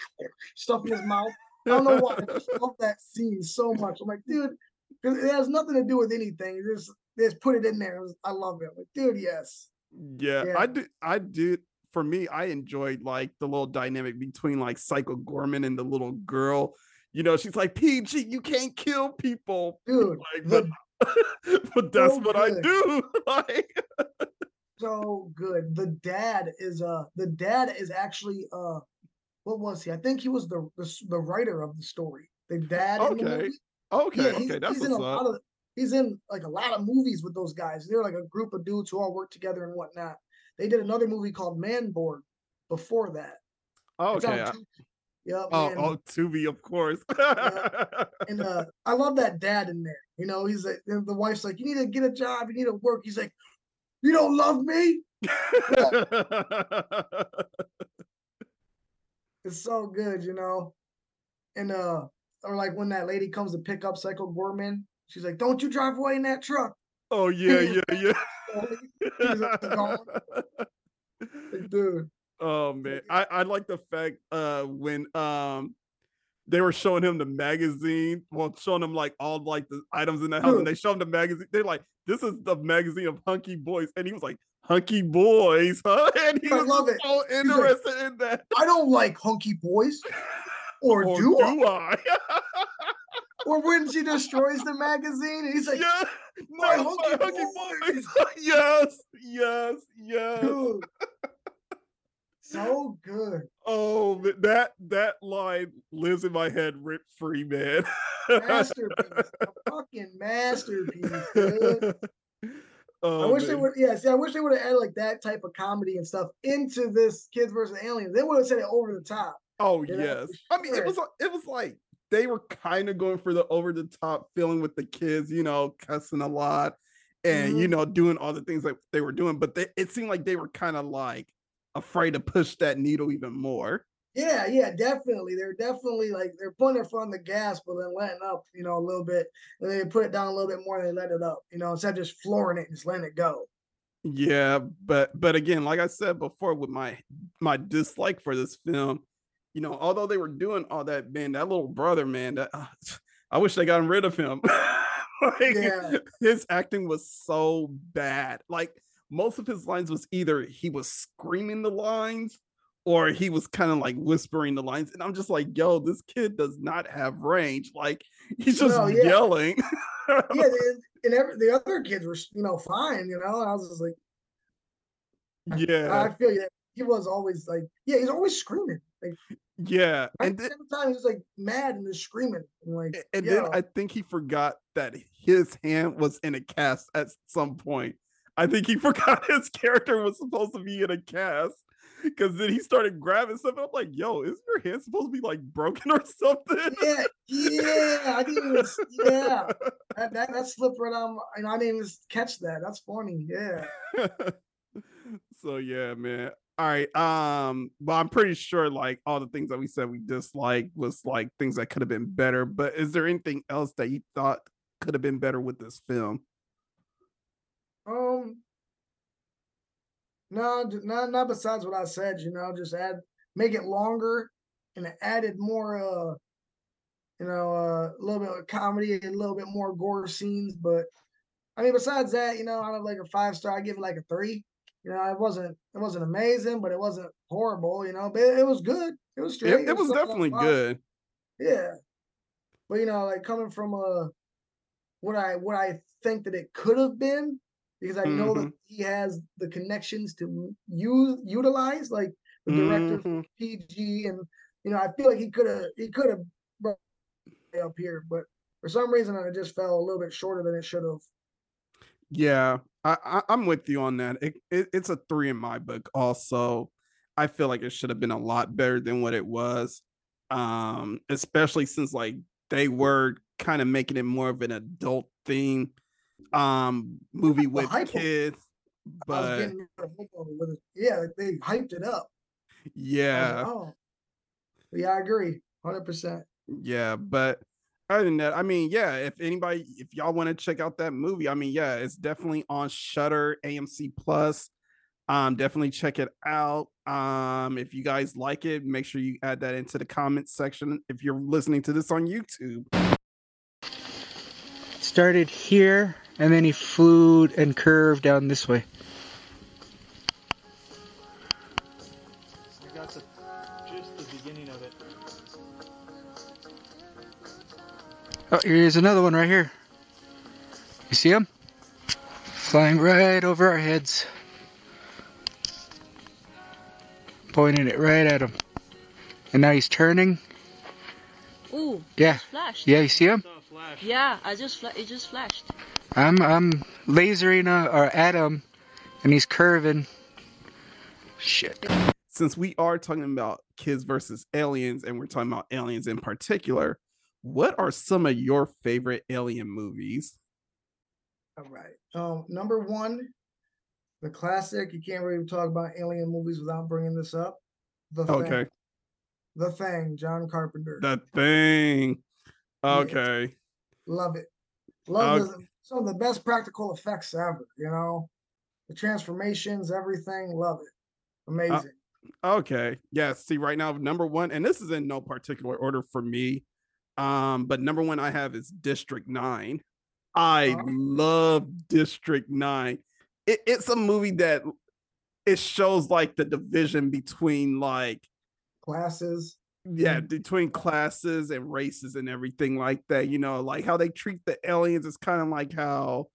stuffing his mouth. I don't know why. I just love that scene so much. I'm like, dude, it has nothing to do with anything. You just they just put it in there. It was, I love it. I'm like, dude, yes. Yeah, yeah, I do. I do. For me, I enjoyed like the little dynamic between like Psycho Goreman and the little girl. You know, she's like, P G, you can't kill people. Dude, like, the, but, but that's so what good. I do. Like, so good. The dad is uh the dad is actually uh what was he? I think he was the the, the writer of the story. The dad. Okay. In the movie. Okay. Yeah, okay. He's, that's he's what's in a up. Lot of, he's in like a lot of movies with those guys. They're like a group of dudes who all work together and whatnot. They did another movie called Manborn before that. Oh, okay. Yep, oh, oh, Tubi, of course. Yeah. And uh, I love that dad in there. You know, he's like, the wife's like, you need to get a job. You need to work. He's like, you don't love me? It's so good, you know. And uh, or like when that lady comes to pick up Psycho Goreman, she's like, don't you drive away in that truck. Oh, yeah, yeah, yeah. He's like, like, dude. Oh man, I, I like the fact uh when um they were showing him the magazine, well showing him like all like the items in the house, dude. And they show him the magazine. They're like, "This is the magazine of hunky boys," and he was like, "Hunky boys, huh?" And he I was love so it. interested like, in that. I don't like hunky boys, or, or do, do I? I? Or when she destroys the magazine, and he's like, yeah, "My, my hunky, hunky boys, boys. yes, yes, yes." Dude. So good. Oh, that that line lives in my head rip free, man. Masterpiece. A fucking masterpiece, dude. Oh, I wish man. they would yeah, see, I wish they would have added like that type of comedy and stuff into this Kids versus Aliens. They would have said it over the top. Oh, you know? Yes. I mean, it was it was like they were kind of going for the over the top feeling with the kids, you know, cussing a lot and mm-hmm. you know, doing all the things that they were doing, but they, it seemed like they were kind of like afraid to push that needle even more. Yeah, yeah, definitely. They're definitely like they're putting their foot on the gas, but then letting up, you know, a little bit, and they put it down a little bit more. And they let it up, you know, instead of just flooring it and just letting it go. Yeah, but but again, like I said before, with my my dislike for this film, you know, although they were doing all that, man, that little brother, man, that uh, I wish they got rid of him. Like, yeah. His acting was so bad, like. Most of his lines was either he was screaming the lines or he was kind of like whispering the lines. And I'm just like, yo, this kid does not have range. Like, he's just no, yeah. yelling. Yeah, and, and every, the other kids were, you know, fine, you know? And I was just like, yeah. I, I feel you. He was always like, yeah, he's always screaming. Like, yeah. And every time he was like mad and just screaming. And, like, and then I think he forgot that his hand was in a cast at some point. I think he forgot his character was supposed to be in a cast because then he started grabbing stuff. And I'm like, yo, is your hand supposed to be like broken or something? Yeah, yeah. I didn't even, yeah. That, that, that slipped right on. And I didn't even catch that. That's funny. Yeah. So, yeah, man. All right. Um, well, I'm pretty sure like all the things that we said we disliked was like things that could have been better. But is there anything else that you thought could have been better with this film? Um, no, not not besides what I said, you know, just add, make it longer and added more, uh, you know, a uh, little bit of comedy and a little bit more gore scenes. But I mean, besides that, you know, out of like a five star, I give it like a three. You know, it wasn't it wasn't amazing, but it wasn't horrible. You know, but it, it was good. It was straight. It, it was definitely good. Yeah, but you know, like coming from uh, what I what I think that it could have been. Because I know mm-hmm. that he has the connections to use utilize, like the director mm-hmm. of P G, and you know I feel like he could have he could have brought it up here, but for some reason it just fell a little bit shorter than it should have. Yeah, I, I, I'm with you on that. It, it, it's a three in my book. Also, I feel like it should have been a lot better than what it was, um, especially since like they were kind of making it more of an adult theme um, movie with kids. But yeah, they hyped it up. Yeah. Like, oh. Yeah, I agree, one hundred percent. Yeah, but other than that, I mean, yeah, if anybody, if y'all want to check out that movie, I mean, yeah, it's definitely on Shudder, A M C Plus. Um, definitely check it out. Um, if you guys like it, make sure you add that into the comments section if you're listening to this on YouTube. Started here, and then he flew and curved down this way. Oh, here's another one right here. You see him? Flying right over our heads. Pointing it right at him. And now he's turning. Ooh. Yeah. Flashed. Yeah, you see him? Yeah, I just fla- it just flashed. I'm I'm lasering uh, or at him, and he's curving. Shit. Since we are talking about Kids versus Aliens, and we're talking about aliens in particular, what are some of your favorite alien movies? All right. Um, number one, the classic. You can't really talk about alien movies without bringing this up. The okay. Thing. The Thing, John Carpenter. The Thing. Okay. Yeah. Love it. Love okay. the, some of the best practical effects ever. You know, the transformations, everything. Love it. Amazing. Uh, okay. Yeah. See, right now, number one, and this is in no particular order for me. Um, but number one I have is District Nine. I love District Nine. It, it's a movie that it shows like the division between like classes. Yeah, between classes and races and everything like that. You know, like how they treat the aliens is kind of like how,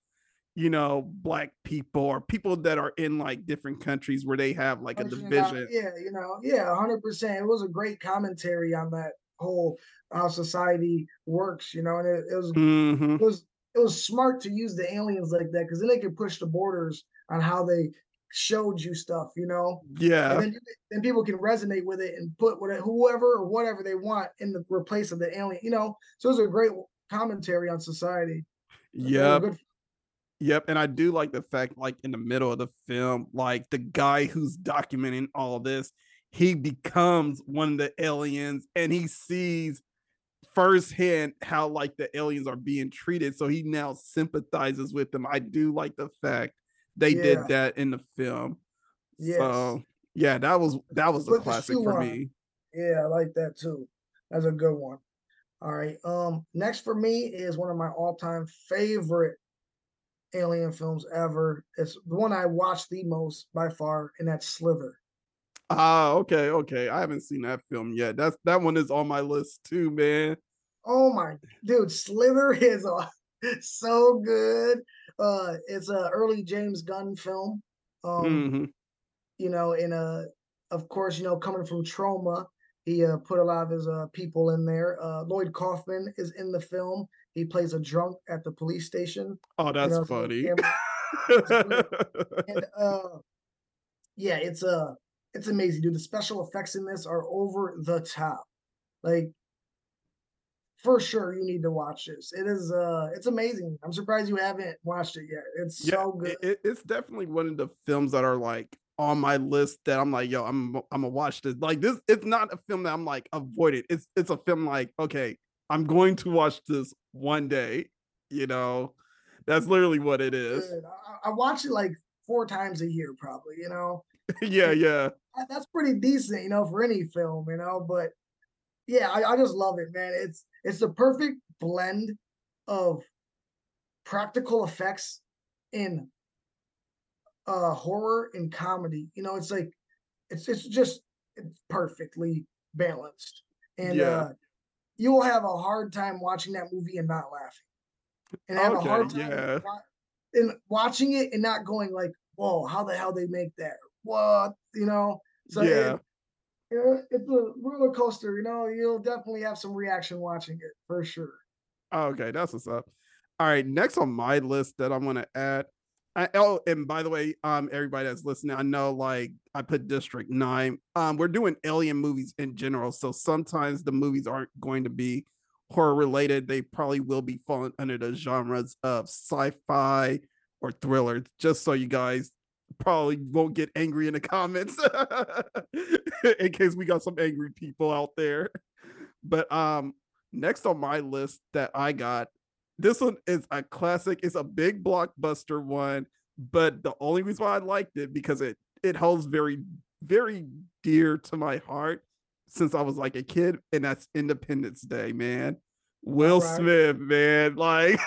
you know, black people or people that are in like different countries where they have like a division. Yeah, you know, yeah, one hundred percent. It was a great commentary on that whole how society works, you know, and it, it was mm-hmm. it was it was smart to use the aliens like that because then they could push the borders on how they showed you stuff, you know. Yeah. And then, then people can resonate with it and put whatever, whoever or whatever they want in the replace of the alien, you know. So it was a great commentary on society. Yep. Good- yep. And I do like the fact, like in the middle of the film, like the guy who's documenting all this, he becomes one of the aliens and he sees firsthand how like the aliens are being treated, so he now sympathizes with them. I do like the fact they yeah. did that in the film. Yes. So yeah, that was that was Put a classic for on. me. Yeah, I like that too. That's a good one. All right. Um, next for me is one of my all-time favorite alien films ever. It's the one I watch the most by far, and that's Slither. Ah, okay, okay. I haven't seen that film yet. That's that one is on my list too, man. Oh my dude, Slither is uh, so good. Uh, it's a early James Gunn film. Um, mm-hmm. You know, in a of course, you know, coming from Troma, he uh, put a lot of his uh, people in there. Uh, Lloyd Kaufman is in the film. He plays a drunk at the police station. Oh, that's you know, funny. and uh, yeah, it's a. Uh, It's amazing, dude. The special effects in this are over the top. Like, for sure, you need to watch this. It is, uh, it's amazing. I'm surprised you haven't watched it yet. It's yeah, so good. It, it's definitely one of the films that are like on my list that I'm like, yo, I'm, I'm gonna watch this. Like this, it's not a film that I'm like avoided. It's, it's a film like, okay, I'm going to watch this one day. You know, that's literally what it is. Dude, I, I watch it like four times a year, probably. You know. yeah yeah that's pretty decent, you know, for any film, you know, but yeah, I, I just love it, man. It's it's the perfect blend of practical effects in uh horror and comedy, you know. It's like it's it's just it's perfectly balanced, and yeah. uh you will have a hard time watching that movie and not laughing, and have okay, a hard time yeah. not, and watching it and not going like, whoa, how the hell they make that, what, you know. So yeah, it, it, it's a roller coaster, you know. You'll definitely have some reaction watching it for sure. Okay, that's what's up. All right, next on my list that I'm going to add I, oh, and by the way, um, everybody that's listening, I know, like, I put District Nine. Um, we're doing alien movies in general, so sometimes the movies aren't going to be horror related. They probably will be falling under the genres of sci-fi or thriller. Just so you guys probably won't get angry in the comments, in case we got some angry people out there. But um, next on my list that I got. This one is a classic. It's a big blockbuster one, but the only reason why I liked it because it it holds very, very dear to my heart since I was like a kid, and that's Independence Day, man. Will right. Smith, man, like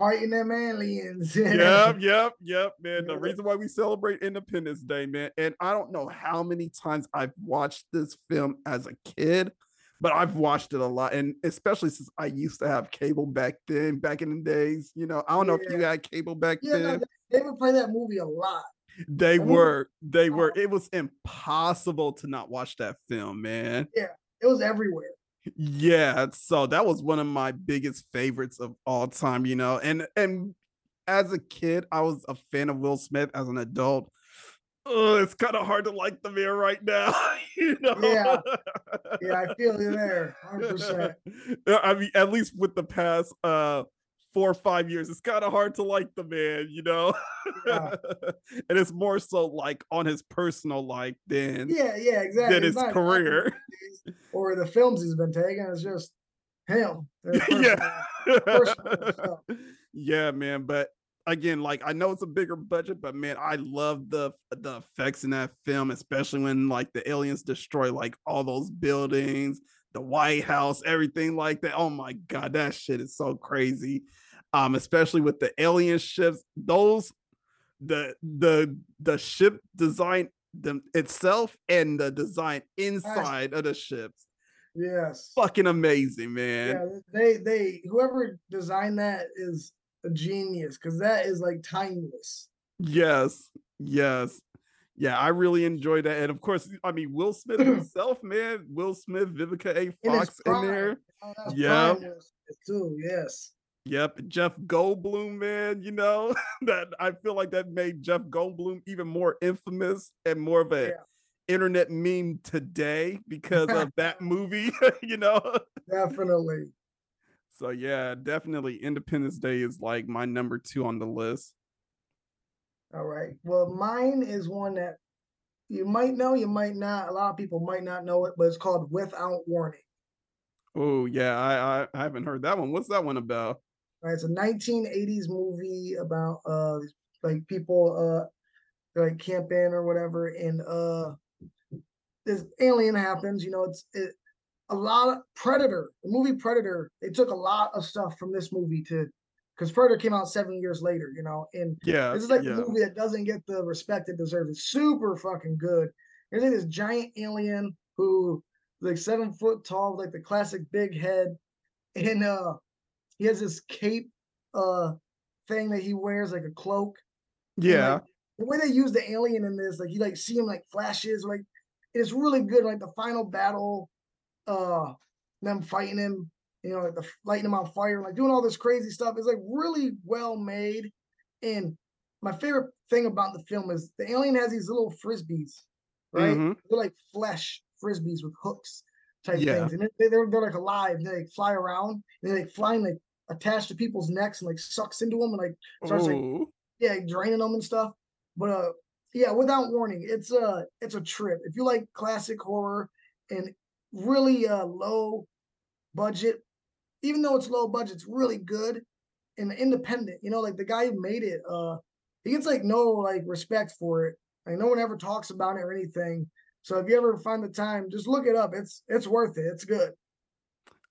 fighting them aliens. yep, yep, yep, man. The reason why we celebrate Independence Day, man, and I don't know how many times I've watched this film as a kid. But I've watched it a lot, and especially since I used to have cable back then, back in the days. You know, I don't know yeah. if you had cable back yeah, then. No, they would play that movie a lot. They I were. Mean, they were. It was impossible to not watch that film, man. Yeah, it was everywhere. Yeah, so that was one of my biggest favorites of all time, you know. And, and as a kid, I was a fan of Will Smith. As an adult, oh, it's kind of hard to like the man right now, you know. Yeah, yeah, I feel you there, one hundred percent. I mean, at least with the past uh, four or five years, it's kind of hard to like the man, you know. Yeah. And it's more so like on his personal life than yeah, yeah, exactly. Than his career or the films he's been taking. It's just him. Personal, yeah, personal stuff. Yeah, man, but. Again, like I know it's a bigger budget, but man, I love the the effects in that film, especially when like the aliens destroy like all those buildings, the White House, everything like that. Oh my God, that shit is so crazy. Um, especially with the alien ships, those the the the ship design them itself and the design inside of the ships. Yes, fucking amazing, man. Yeah, they they whoever designed that is. Genius, because that is like timeless. Yes, yes, yeah. I really enjoyed that, and of course, I mean Will Smith himself, man. Will Smith, Vivica A. Fox in, in there. Oh, yeah, too. Yes. Yep, Jeff Goldblum, man. You know that I feel like that made Jeff Goldblum even more infamous and more of a yeah. internet meme today because of that movie. You know, definitely. So yeah, definitely Independence Day is like my number two on the list. All right. Well, mine is one that you might know, you might not. A lot of people might not know it, but it's called Without Warning. Oh yeah, I, I haven't heard that one. What's that one about? All right, it's a nineteen eighties movie about uh like people uh like camping or whatever, and uh this alien happens. You know, it's it. A lot of Predator, the movie Predator, they took a lot of stuff from this movie to, because Predator came out seven years later, you know, and yeah, this is like yeah. a movie that doesn't get the respect it deserves. It's super fucking good. There's like this giant alien who is like seven foot tall, like the classic big head, and uh, he has this cape uh thing that he wears, like a cloak. Yeah. And, like, the way they use the alien in this, like you like see him like flashes, like it's really good. Like the final battle. Uh, them fighting him, you know, like the lighting him on fire, like doing all this crazy stuff. It's like really well made. And my favorite thing about the film is the alien has these little frisbees, right? Mm-hmm. They're like flesh frisbees with hooks type yeah. things, and they're, they're they're like alive. They like fly around, and they like flying like attached to people's necks and like sucks into them and like starts like yeah like, draining them and stuff. But uh, yeah, Without Warning, it's a it's a trip if you like classic horror and. Really uh, low budget, even though it's low budget, it's really good and independent. You know, like the guy who made it, uh, he gets like no like respect for it. Like no one ever talks about it or anything. So if you ever find the time, just look it up. It's it's worth it. It's good.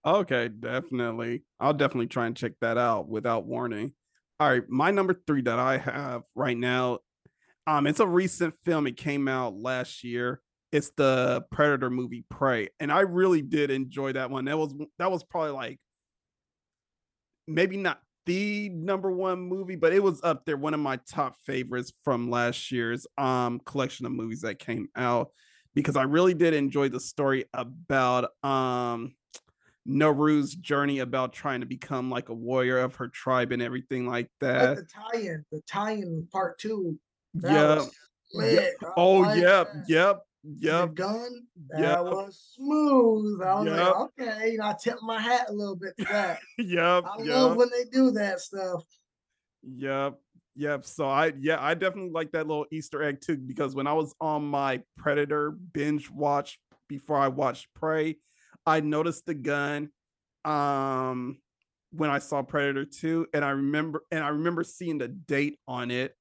Okay, definitely. I'll definitely try and check that out Without Warning. All right, my number three that I have right now, um, it's a recent film. It came out last year. It's the Predator movie Prey, and I really did enjoy that one. That was that was probably like maybe not the number one movie, but it was up there, one of my top favorites from last year's um collection of movies that came out, because I really did enjoy the story about um Naru's journey about trying to become like a warrior of her tribe and everything like that. But the tie-in, the tie-in with part two. Yeah. Lit, oh, like yep, that. yep, yep. The gun, that yep. was smooth. I was yep. like, okay, you know, I tipped my hat a little bit to that. yep, I yep. love when they do that stuff. Yep, yep. So I, yeah, I definitely like that little Easter egg too, because when I was on my Predator binge watch before I watched Prey, I noticed the gun um, when I saw Predator two, and I remember, and I remember seeing the date on it.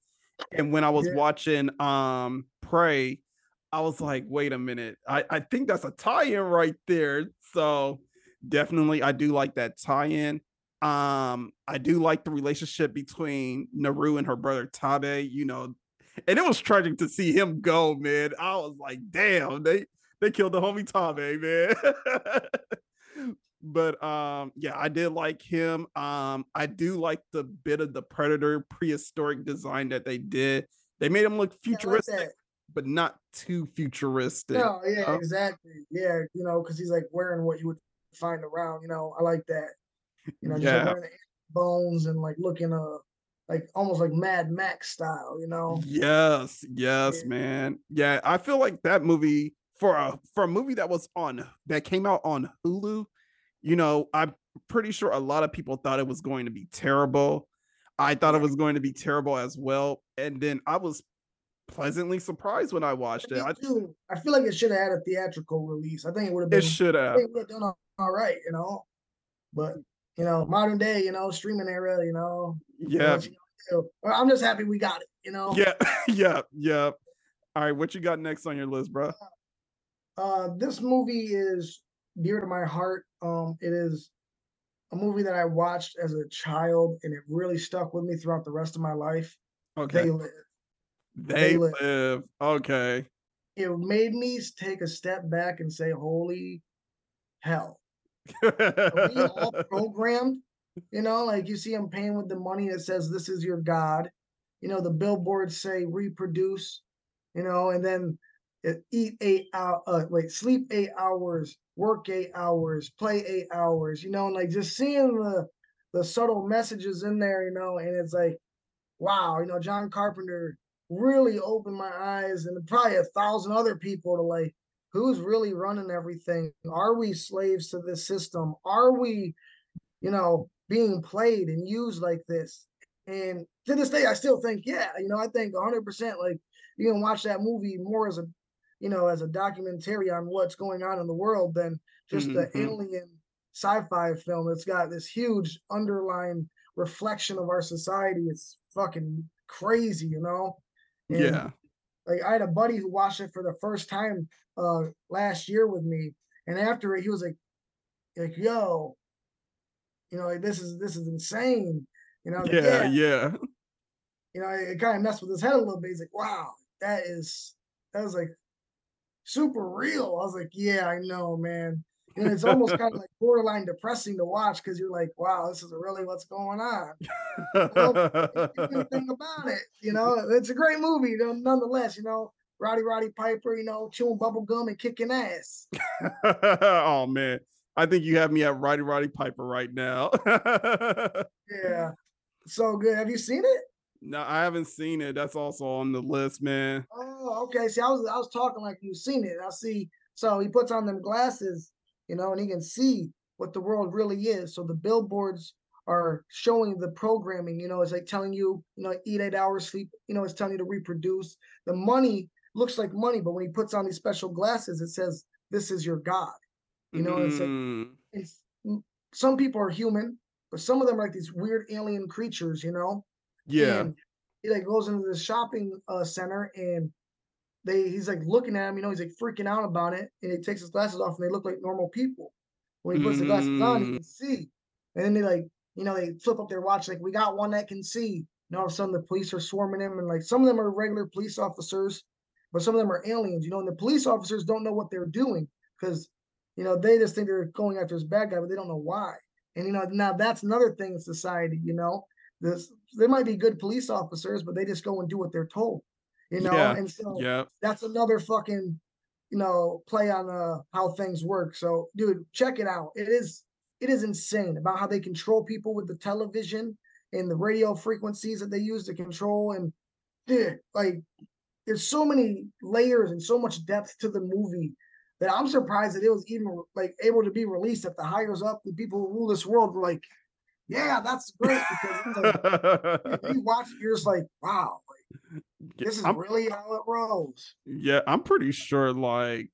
And when I was yeah. watching um, Prey, I was like, wait a minute. I, I think that's a tie-in right there. So definitely I do like that tie-in. Um, I do like the relationship between Naru and her brother Tabe, you know. And it was tragic to see him go, man. I was like, damn, they they killed the homie Tabe, man. But um, yeah, I did like him. Um, I do like the bit of the Predator prehistoric design that they did. They made him look futuristic, like but not too futuristic. No, yeah, um, exactly. Yeah, you know, because he's like wearing what you would find around. You know, I like that. You know, just yeah. like wearing the bones and like looking uh like almost like Mad Max style. You know. Yes, yes, yeah. man. Yeah, I feel like that movie for a for a movie that was on that came out on Hulu. You know, I'm pretty sure a lot of people thought it was going to be terrible. I thought it was going to be terrible as well. And then I was pleasantly surprised when I watched it. I, too, I feel like it should have had a theatrical release. I think it would have been. It should have. I think it would have done all right, you know. But, you know, modern day, you know, streaming era, you know. Yeah. I'm just happy we got it, you know. Yeah, yeah, yeah. All right, what you got next on your list, bro? Uh, this movie is dear to my heart. Um, it is a movie that I watched as a child, and it really stuck with me throughout the rest of my life. Okay. They Live. They, they live. live. Okay. It made me take a step back and say, holy hell. Are we all programmed? You know, like you see them paying with the money that says, this is your God. You know, the billboards say reproduce, you know, and then eat eight hours, uh, wait, sleep eight hours, work eight hours, play eight hours, you know, and like just seeing the the subtle messages in there, you know, and it's like, wow, you know, John Carpenter really opened my eyes and probably a thousand other people to like, who's really running everything? Are we slaves to this system? Are we, you know, being played and used like this? And to this day, I still think, yeah, you know, I think one hundred percent like you can watch that movie more as a, you know, as a documentary on what's going on in the world than just mm-hmm. the alien sci-fi film. It's got this huge underlying reflection of our society. It's fucking crazy, you know? And yeah. Like I had a buddy who watched it for the first time uh, last year with me. And after it, he was like, like, yo, you know, like this is, this is insane. You know? Yeah. Like, yeah. yeah. You know, it, it kind of messed with his head a little bit. He's like, wow, that is, that was like, super real. I was like, yeah, I know, man. And it's almost kind of like borderline depressing to watch because you're like, wow, this is really what's going on. Well, anything about it, you know, it's a great movie, though, nonetheless. You know, Roddy Roddy Piper, you know, chewing bubble gum and kicking ass. Oh man, I think you have me at Roddy Roddy Piper right now. Yeah, so good. Have you seen it? No, I haven't seen it. That's also on the list, man. Oh, okay. See, I was I was talking like you've seen it. I see. So he puts on them glasses, you know, and he can see what the world really is. So the billboards are showing the programming, you know, it's like telling you, you know, eat eight hours, sleep, you know, it's telling you to reproduce. The money looks like money, but when he puts on these special glasses, it says, this is your God. You know, mm. it's like, it's, some people are human, but some of them are like these weird alien creatures, you know? Yeah, and he like goes into the shopping uh, center and they he's like looking at him, you know, he's like freaking out about it, and he takes his glasses off and they look like normal people. When he puts mm. the glasses on, he can see, and then they like you know they flip up their watch like we got one that can see. And all of a sudden the police are swarming him, and like some of them are regular police officers, but some of them are aliens, you know. And the police officers don't know what they're doing because you know they just think they're going after this bad guy, but they don't know why. And you know now that's another thing in society, you know. This, they might be good police officers, but they just go and do what they're told, you know. Yeah, and so yeah. that's another fucking, you know, play on uh, how things work. So, dude, check it out. It is It is insane about how they control people with the television and the radio frequencies that they use to control. And dude, like, there's so many layers and so much depth to the movie that I'm surprised that it was even like able to be released. If the higher up, the people who rule this world were like, yeah, that's great. Because like, you watch, you're just like, wow, like, this is I'm, really how it rolls. Yeah, I'm pretty sure like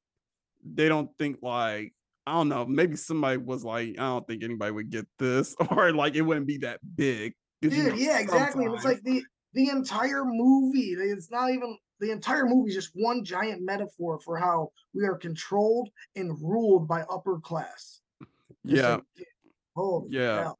they don't think like, I don't know, maybe somebody was like, I don't think anybody would get this, or like it wouldn't be that big. Dude, you know, yeah, exactly. Sometimes. It's like the the entire movie. It's not even the entire movie is just one giant metaphor for how we are controlled and ruled by upper class. Yeah. Like, holy yeah. Hell.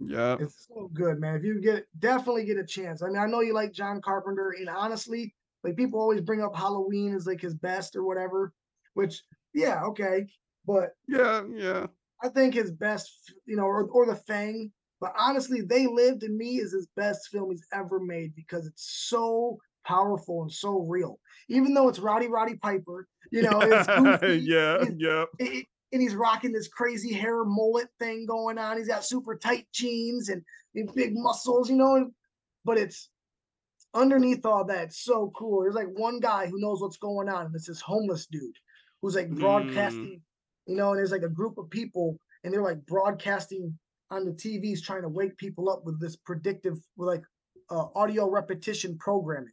Yeah. It's so good, man. If you get definitely get a chance. I mean, I know you like John Carpenter, and honestly, like people always bring up Halloween as like his best or whatever, which yeah, okay. But yeah, yeah, I think his best, you know, or, or the Fang. But honestly, They Live to me is his best film he's ever made because it's so powerful and so real. Even though it's Roddy Roddy Piper, you know, it's goofy, yeah, it's, yeah, it, and he's rocking this crazy hair mullet thing going on. He's got super tight jeans and, and big muscles, you know. And, but it's underneath all that, it's so cool. There's like one guy who knows what's going on, and it's this homeless dude who's like broadcasting. Mm. You know, and there's like a group of people and they're like broadcasting on the T Vs trying to wake people up with this predictive, like uh, audio repetition programming.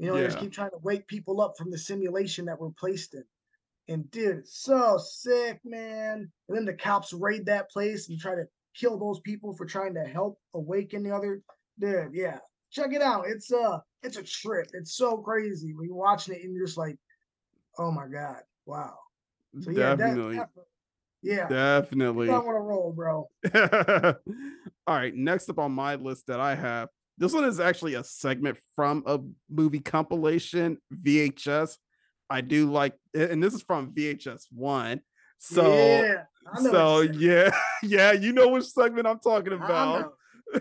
You know, yeah. They just keep trying to wake people up from the simulation that we're placed in. And dude, it's so sick, man. And then the cops raid that place and try to kill those people for trying to help awaken the other. Dude, yeah. Check it out. It's uh, it's a trip. It's so crazy. When you're watching it and you're just like, oh my God, wow. So yeah, definitely. That, definitely, yeah, definitely. I want to roll, bro. All right, next up on my list that I have, this one is actually a segment from a movie compilation, V H S. I do like, and this is from V H S one. So, yeah, so yeah, yeah, you know which segment I'm talking about.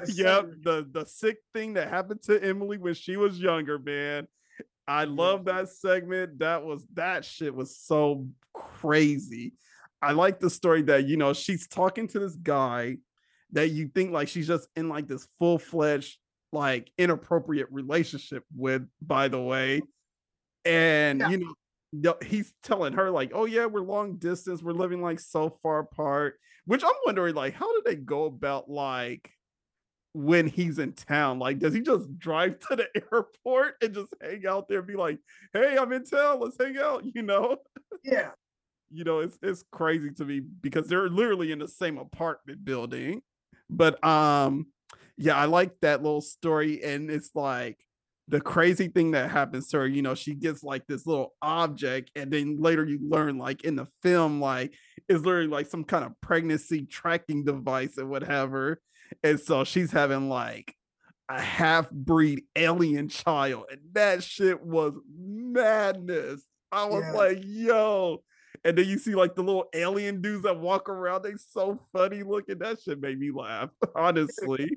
Yep, the the sick thing that happened to Emily when she was younger, man. I love that segment. That was that shit was so crazy. I like the story that, you know, she's talking to this guy that you think like she's just in like this full-fledged, like inappropriate relationship with, by the way. And, yeah. you know, he's telling her like, oh yeah, we're long distance. We're living like so far apart, which I'm wondering like, how do they go about like, when he's in town, like does he just drive to the airport and just hang out there and be like, hey, I'm in town, let's hang out, you know? Yeah. You know, it's it's crazy to me because they're literally in the same apartment building. But um yeah, I like that little story. And it's like the crazy thing that happens to her, you know, she gets like this little object, and then later you learn like in the film like it's literally like some kind of pregnancy tracking device and whatever. And so she's having like a half-breed alien child, and that shit was madness. I was yeah. like, yo. And then you see like the little alien dudes that walk around, they so funny looking. That shit made me laugh, honestly.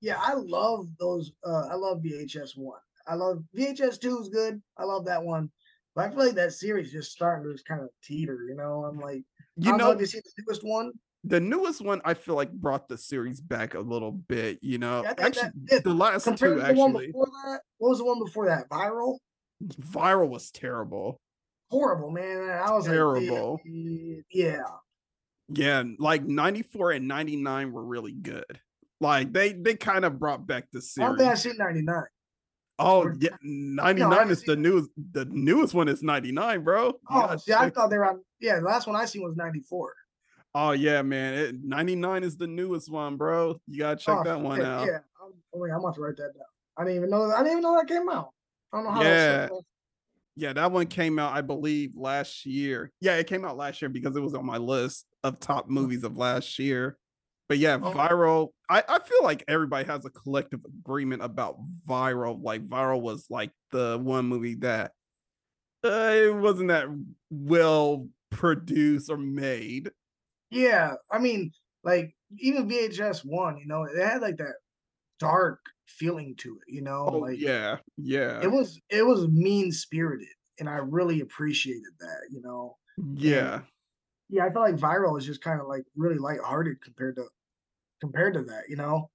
Yeah, I love those. Uh, I love V H S one. I love V H S two is good. I love that one. But I feel like that series just starting to just kind of teeter, you know? I'm like, you I know, if you see the newest one. The newest one, I feel like, brought the series back a little bit, you know. Yeah, actually, that, the last two, the actually. One before that, what was the one before that? Viral? Viral was terrible. Horrible, man. I was terrible. Like, yeah. Yeah, like ninety-four and ninety-nine were really good. Like, they they kind of brought back the series. I think I seen ninety-nine. Oh, yeah, ninety-nine no, is the newest. The newest one is ninety-nine, bro. Oh, yeah, see, I thought they were on. Yeah, the last one I seen was ninety-four. Oh yeah, man! It, ninety-nine is the newest one, bro. You gotta check oh, that one yeah, out. Yeah, I'm, I'm about to write that down. I didn't even know. That, I didn't even know that came out. I don't know how. Yeah, that yeah, that one came out, I believe, last year. Yeah, it came out last year because it was on my list of top movies of last year. But yeah, oh. Viral. I, I feel like everybody has a collective agreement about Viral. Like Viral was like the one movie that uh, it wasn't that well produced or made. Yeah, I mean, like, even V H S one, you know, it had, like, that dark feeling to it, you know? Oh, like, yeah, yeah. It was it was mean-spirited, and I really appreciated that, you know? Yeah. And yeah, I felt like Viral is just kind of like really lighthearted compared to compared to that, you know.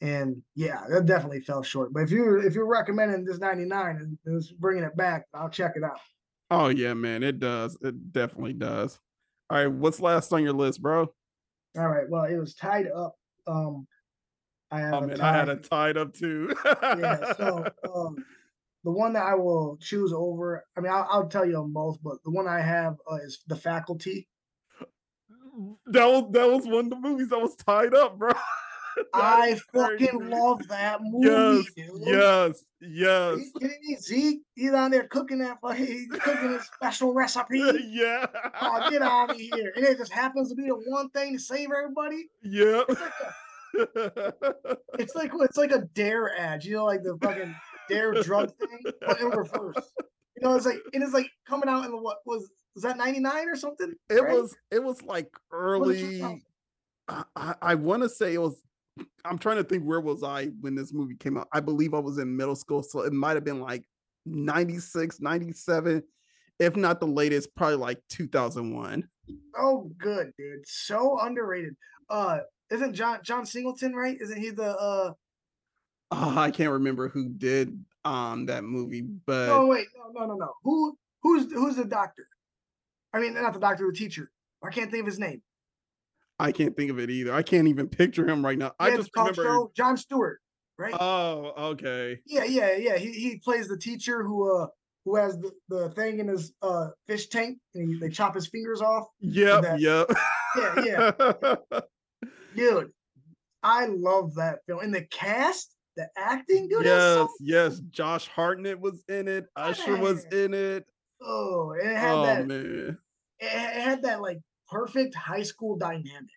And yeah, that definitely fell short. But if you if you're recommending this ninety-nine and it's bringing it back, I'll check it out. Oh yeah, man, it does. It definitely does. All right, what's last on your list, bro? All right, well, it was tied up. Um, I have. Oh, man, I had it tied up too. Yeah. So um, the one that I will choose over, I mean, I'll, I'll tell you on both, but the one I have uh, is The Faculty. That was that was one of the movies that was tied up, bro. I fucking love that movie, yes, dude. Yes, yes. Are you kidding me? Zeke, he's on there cooking that fucking cooking his special recipe. Yeah. Oh, get out of here. And it just happens to be the one thing to save everybody. Yep. It's like a, it's like, it's like a dare ad, you know, like the fucking dare drug thing, but in reverse. You know, it's like it is like coming out in the what was was that ninety-nine or something? It right? was it was like early. Was I, I, I wanna say it was I'm trying to think where was I when this movie came out. I believe I was in middle school, so it might have been like ninety-six, ninety-seven, if not the latest, probably like two thousand one. Oh, good, dude. So underrated. Uh, isn't John John Singleton, right? Isn't he the? Uh... Uh, I can't remember who did um that movie, but no, wait, no, no, no, no. Who who's who's the doctor? I mean, not the doctor, the teacher. I can't think of his name. I can't think of it either. I can't even picture him right now. Yeah, I just remember show, John Stewart, right? Oh, okay. Yeah, yeah, yeah. He he plays the teacher who uh who has the, the thing in his uh fish tank and they chop his fingers off. Yep, yep. Yeah, yeah. Dude, I love that film. And the cast, the acting, dude. Yes, so yes. Josh Hartnett was in it. Usher was in it. Oh, it had oh, that. Man. It had that like perfect high school dynamic,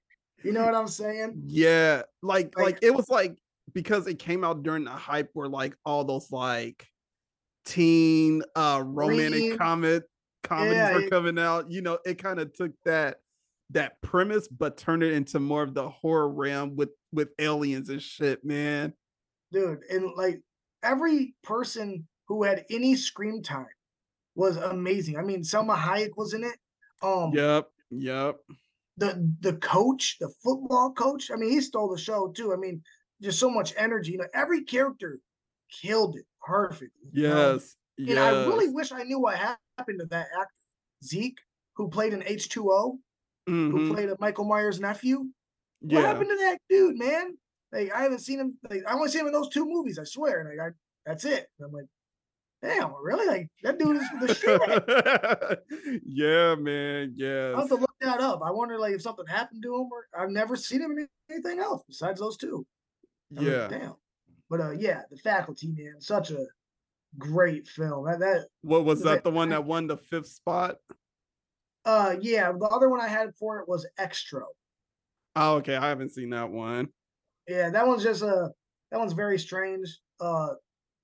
you know what I'm saying? Yeah, like, like like it was like, because it came out during the hype where like all those like teen uh romantic comet comedies yeah, were yeah. coming out, you know. It kind of took that that premise but turned it into more of the horror realm with with aliens and shit, man. Dude, and like every person who had any screen time was amazing. I mean, Selma Hayek was in it. um yep Yep. The the coach, the football coach. I mean, he stole the show too. I mean, just so much energy. You know, every character killed it perfectly. Yes. Um, and yes. I really wish I knew what happened to that actor, Zeke, who played in H two O, mm-hmm. who played a Michael Myers' nephew. Yeah. What happened to that dude, man? Like, I haven't seen him. Like, I only seen him in those two movies, I swear. Like, I, that's it. And I'm like, damn, really? Like, that dude is for the shit. Yeah, man. Yeah. I'll have to look that up. I wonder, like, if something happened to him. Or I've never seen him in anything else besides those two. I'm yeah. Like, damn. But uh, yeah, The Faculty, man, such a great film. That, that what was that? It, the one that won the fifth spot? Uh, yeah. The other one I had for it was Extra. Oh, okay. I haven't seen that one. Yeah, that one's just a. Uh, that one's very strange. Uh.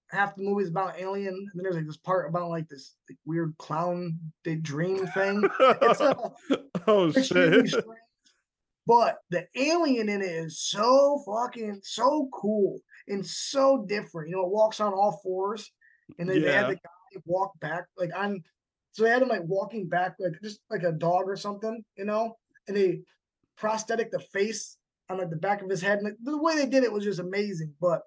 Half the movie's about alien, and then there's like this part about like this like, weird clown dream thing. It's uh, oh shit! Strange, but the alien in it is so fucking so cool and so different. You know, it walks on all fours, and then yeah. they had the guy walk back like on. So they had him like walking back like just like a dog or something, you know. And they prosthetic the face on like the back of his head, and like, the way they did it was just amazing. But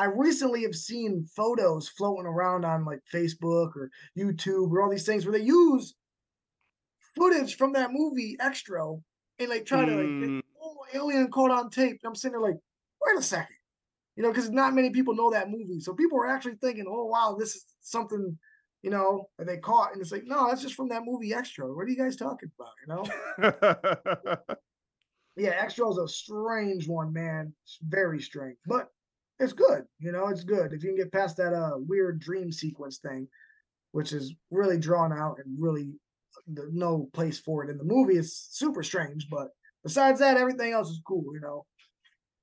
I recently have seen photos floating around on like Facebook or YouTube or all these things where they use footage from that movie Extra and like try to mm. like, oh, alien caught on tape. And I'm sitting there like, wait a second, you know, because not many people know that movie. So people are actually thinking, oh wow, this is something, you know, that they caught. And it's like, no, that's just from that movie Extra. What are you guys talking about? You know? Yeah, Extra is a strange one, man. It's very strange, but it's good, you know, it's good. If you can get past that uh weird dream sequence thing, which is really drawn out and really there's no place for it in the movie. It's super strange, but besides that, everything else is cool, you know.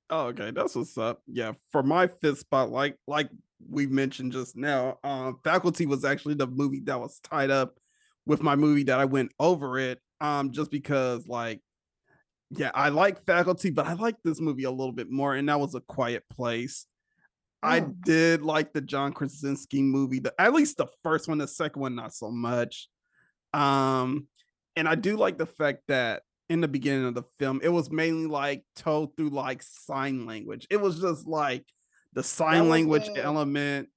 Oh, okay, that's what's up. Yeah, for my fifth spot, like like we mentioned just now, um, Faculty was actually the movie that was tied up with my movie that I went over it, um, just because like yeah, I like Faculty, but I like this movie a little bit more, and that was A Quiet Place. Oh. I did like the John Krasinski movie, the, at least the first one, the second one, not so much. Um, And I do like the fact that in the beginning of the film, it was mainly like told through like sign language. It was just like the sign language the, element.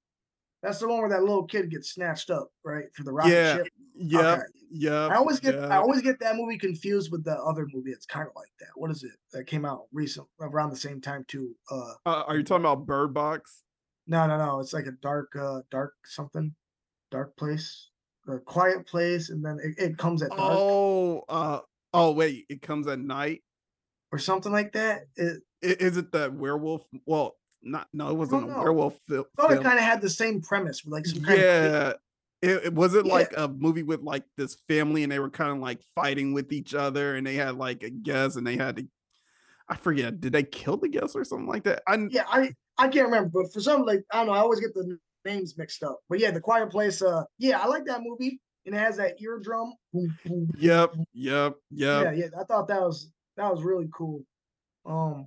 That's the one where that little kid gets snatched up, right? For the rocket yeah. ship. Yeah. Okay. Yeah. I always get yep. I always get that movie confused with the other movie. It's kind of like that. What is it? That came out recently around the same time too. Uh, uh are you talking about Bird Box? No, no, no. It's like a dark, uh, dark something, dark place, or quiet place, and then it, it comes at dark. Oh, uh, oh, wait, it comes at night, or something like that. It, it, is it that werewolf? Well, not no, it wasn't a know. werewolf film. I thought it kind of had the same premise, with like some kind yeah. of it, it was it yeah. like a movie with like this family, and they were kind of like fighting with each other, and they had like a guest, and they had to. I forget. Did they kill the guest or something like that? I, yeah, I. I can't remember, but for some, like, I don't know, I always get the names mixed up. But yeah, The Quiet Place, uh, yeah, I like that movie, and it has that eardrum. Boom, boom, yep, boom. yep, yep. Yeah, yeah, I thought that was, that was really cool. Um,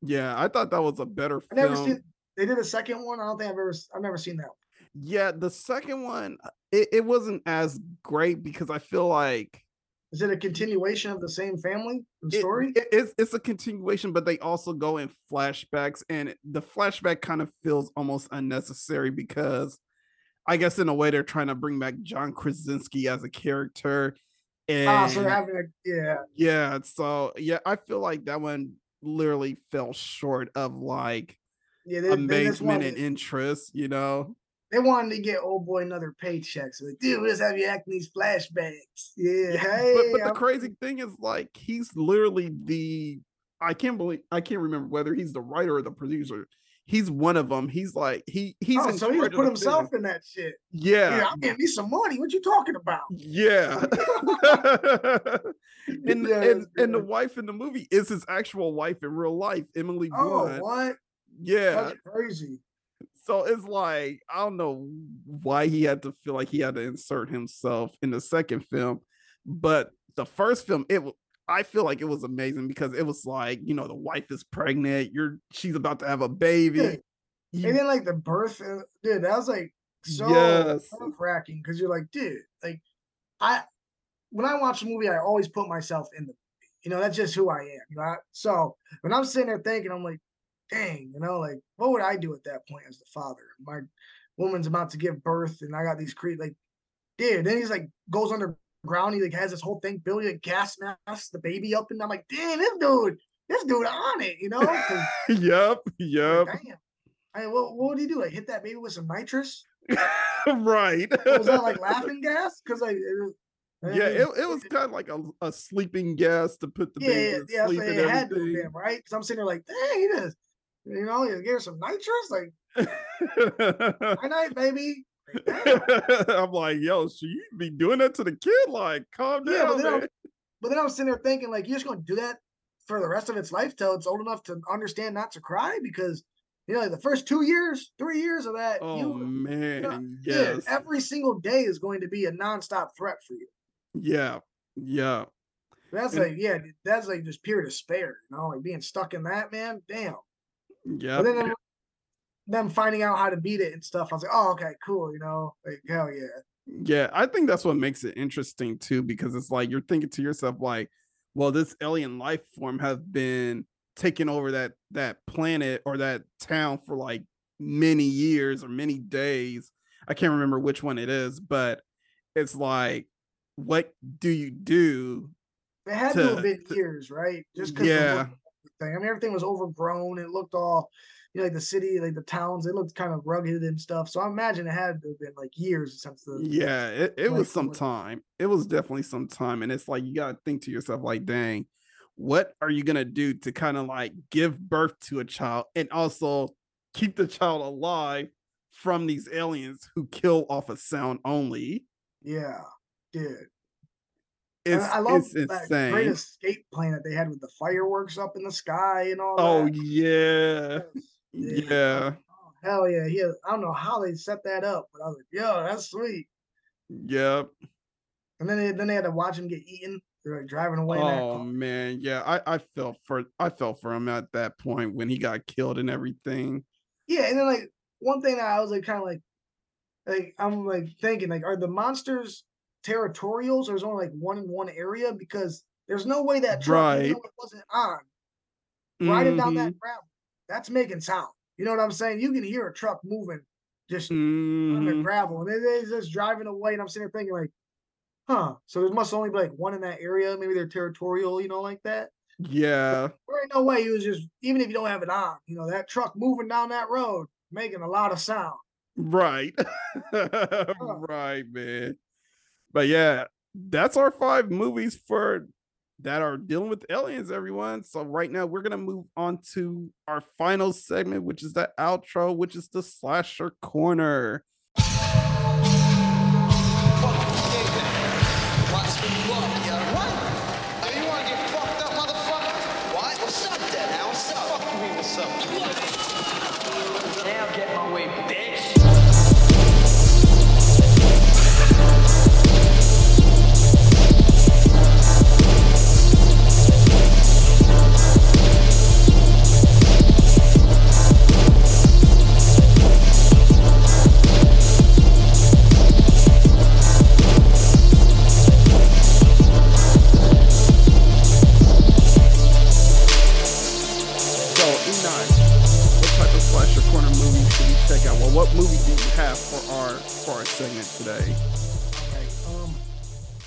Yeah, I thought that was a better film. I never seen, they did a second one, I don't think I've ever, I've never seen that one. Yeah, the second one, it, it wasn't as great because I feel like... Is it a continuation of the same family and story? It, it, it's, it's a continuation, but they also go in flashbacks, and the flashback kind of feels almost unnecessary because I guess in a way they're trying to bring back John Krasinski as a character. And ah, so they're having a, yeah. Yeah, so yeah, I feel like that one literally fell short of like yeah, they, amazement they and interest, you know? They wanted to get old boy another paycheck. So like, dude, let's have you act in these flashbacks. Yeah. yeah hey, but but the I'm... crazy thing is, like, he's literally the I can't believe I can't remember whether he's the writer or the producer. He's one of them. He's like he he's oh, so he put himself business. in that shit. Yeah. yeah I'm getting me some money. What you talking about? Yeah. and yeah, and, and the wife in the movie is his actual wife in real life, Emily Blunt. Oh, what? Yeah. That's crazy. So it's like, I don't know why he had to feel like he had to insert himself in the second film. But the first film, it I feel like it was amazing because it was like, you know, the wife is pregnant. You're she's about to have a baby. Yeah. You, and then like the birth. Dude, that was like so yes. cracking because you're like, dude, like I when I watch a movie, I always put myself in the movie. You know, that's just who I am. You know? So when I'm sitting there thinking, I'm like, dang, you know, like what would I do at that point as the father? My woman's about to give birth, and I got these cre like, dude. Then he's like goes underground. He like has this whole thing. Billy like, gas masks the baby up, and I'm like, damn, this dude, this dude on it, you know? yep, yep. Like, damn. I mean, what, what would he do? Like hit that baby with some nitrous? right. Was that like laughing gas? Because like. It, I yeah, mean, it, it was kind of like a, a sleeping gas to put the yeah, baby yeah, to sleep yeah, so and everything. Had to them, right? Because I'm sitting there like, dang, he just. You know, you give her some nitrous, like, night night, baby. Like, I'm like, yo, should you be doing that to the kid? Like, calm yeah, down, but then, man. But then I'm sitting there thinking, like, you're just going to do that for the rest of its life till it's old enough to understand not to cry? Because, you know, like the first two years, three years of that. Oh, you, man, you know, yes. Yeah, every single day is going to be a nonstop threat for you. Yeah, yeah. That's and, like, yeah, that's like just pure despair, you know, like being stuck in that, man, damn. Yeah. Then them, them finding out how to beat it and stuff. I was like, oh, okay, cool. You know, like hell yeah. Yeah, I think that's what makes it interesting too, because it's like you're thinking to yourself, like, well, this alien life form has been taking over that that planet or that town for like many years or many days. I can't remember which one it is, but it's like, what do you do? It had to, to have been to, years, right? Just because. Yeah. Thing. I mean, everything was overgrown. It looked all, you know, like the city, like the towns. It looked kind of rugged and stuff. So I imagine it had to have been like years since the. Yeah, it, it was some time. It was definitely some time, and it's like you gotta think to yourself, like, dang, what are you gonna do to kind of like give birth to a child and also keep the child alive from these aliens who kill off of sound only? Yeah, dude. It's, I love it's that insane. Great escape plan that they had with the fireworks up in the sky and all oh, that. Oh, yeah. yeah. Yeah. Oh, hell yeah. yeah. I don't know how they set that up, but I was like, yo, that's sweet. Yep. And then they, then they had to watch him get eaten. They're like driving away. Oh, man. Yeah. I, I, felt for, I felt for him at that point when he got killed and everything. Yeah. And then, like, one thing that I was like, kind of like, like, I'm like thinking, like, are the monsters territorials. There's only like one in one area because there's no way that truck right. wasn't on riding mm-hmm. down that gravel. That's making sound. You know what I'm saying? You can hear a truck moving just mm-hmm. on the gravel, and it's just driving away. And I'm sitting there thinking like, huh? So there must only be like one in that area. Maybe they're territorial, you know, like that. Yeah. There ain't no way it was just, even if you don't have it on, you know, that truck moving down that road making a lot of sound. Right. huh. Right, man. But yeah, that's our five movies for that are dealing with aliens, everyone. So right now we're going to move on to our final segment, which is the outro, which is the Slasher Corner. What movie do you have for our for our segment today? All right, um,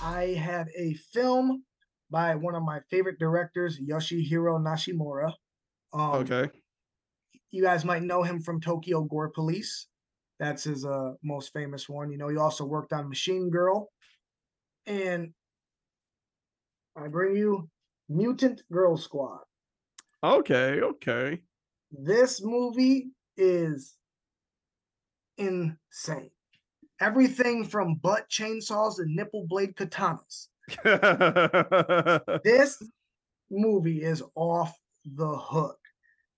I have a film by one of my favorite directors, Yoshihiro Nishimura. Um, okay. You guys might know him from Tokyo Gore Police. That's his uh, most famous one. You know, he also worked on Machine Girl. And I bring you Mutant Girl Squad. Okay, okay. This movie is insane. Everything from butt chainsaws and nipple blade katanas. This movie is off the hook.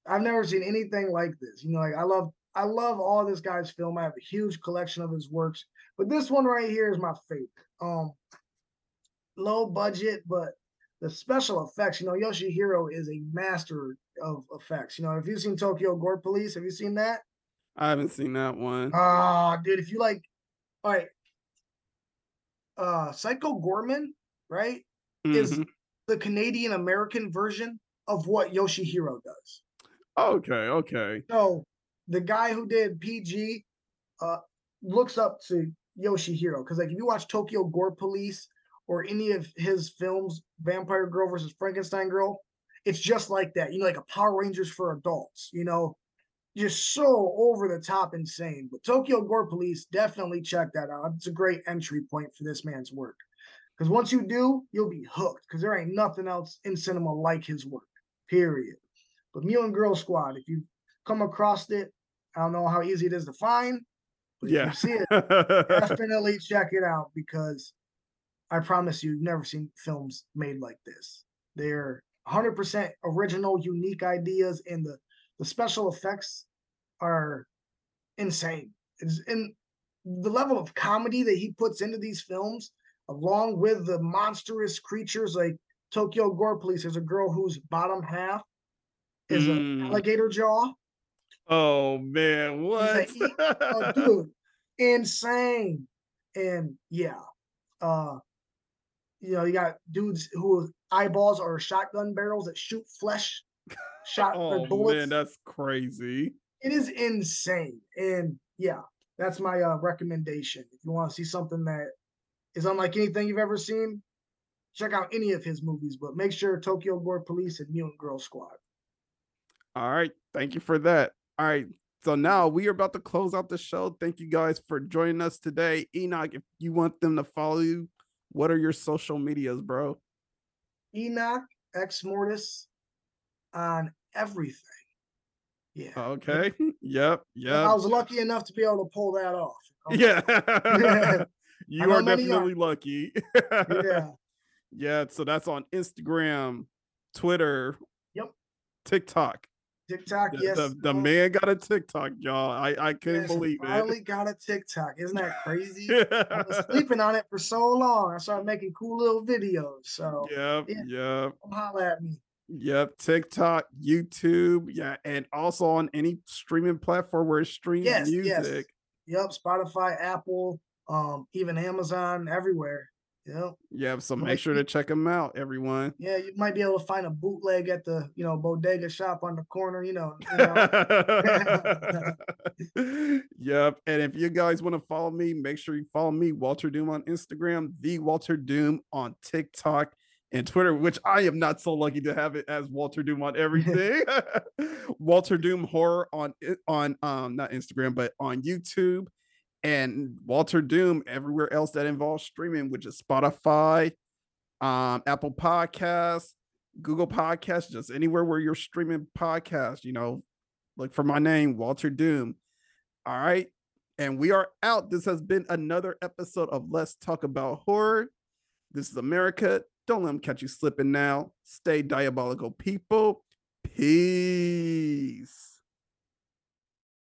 I've never seen anything like this. You know, like I love I love all this guy's film. I have a huge collection of his works, but this one right here is my favorite. Um low budget, but the special effects, you know, Yoshihiro is a master of effects. You know, if you've seen Tokyo Gore Police, have you seen that? I haven't seen that one. Ah, uh, dude, if you like, all right, uh, Psycho Goreman, right, mm-hmm. is the Canadian American version of what Yoshihiro does. Okay, okay. So the guy who did P G uh, looks up to Yoshihiro because, like, if you watch Tokyo Gore Police or any of his films, Vampire Girl versus Frankenstein Girl, it's just like that. You know, like a Power Rangers for adults. You know. Just so over the top insane. But Tokyo Gore Police, definitely check that out. It's a great entry point for this man's work. Because once you do, you'll be hooked. Because there ain't nothing else in cinema like his work. Period. But Mutant Girl Squad, if you come across it, I don't know how easy it is to find. But yeah. If you see it, definitely check it out. Because I promise you, you've never seen films made like this. They're one hundred percent original, unique ideas in the The special effects are insane. It's, and the level of comedy that he puts into these films, along with the monstrous creatures like Tokyo Gore Police, there's a girl whose bottom half is mm. an alligator jaw. Oh, man, what? Oh, dude, insane. And, yeah, uh, you know, you got dudes whose eyeballs are shotgun barrels that shoot flesh. Shot oh bullets. Man, that's crazy. It is insane. And yeah, that's my uh, recommendation. If you want to see something that is unlike anything you've ever seen, check out any of his movies, but make sure Tokyo Gore Police and Mutant Girl Squad. All right, thank you for that. All right, so now we are about to close out the show. Thank you guys for joining us today. Enoch, if you want them to follow you, what are your social medias, bro? Enoch xMortis on everything. Yeah. Okay. Yep. Yep. I was lucky enough to be able to pull that off. Okay. Yeah. You are definitely are. lucky. Yeah. Yeah. So that's on Instagram, Twitter. Yep. TikTok. TikTok. The, yes. The, the man got a TikTok, y'all. I, I couldn't yes, believe finally it. Finally got a TikTok. Isn't that crazy? Yeah. I was sleeping on it for so long. I started making cool little videos. So. Yep. Yeah. Yep. Come holler at me. Yep, TikTok, YouTube, yeah, and also on any streaming platform where it streams yes, music. Yes. Yep, Spotify, Apple, um, even Amazon, everywhere. Yeah. Yeah. So make sure to check them out, everyone. Yeah, you might be able to find a bootleg at the, you know, bodega shop on the corner, you know. You know. Yep. And if you guys want to follow me, make sure you follow me, Walter Doom, on Instagram, the Walter Doom on TikTok and Twitter, which I am not so lucky to have it as Walter Doom on everything. Walter Doom Horror on on um not Instagram, but on YouTube. And Walter Doom everywhere else that involves streaming, which is Spotify, um, Apple Podcasts, Google Podcasts, just anywhere where you're streaming podcasts, you know, look for my name, Walter Doom. All right. And we are out. This has been another episode of Let's Talk About Horror. This is America. Don't let them catch you slipping now. Stay diabolical, people. Peace.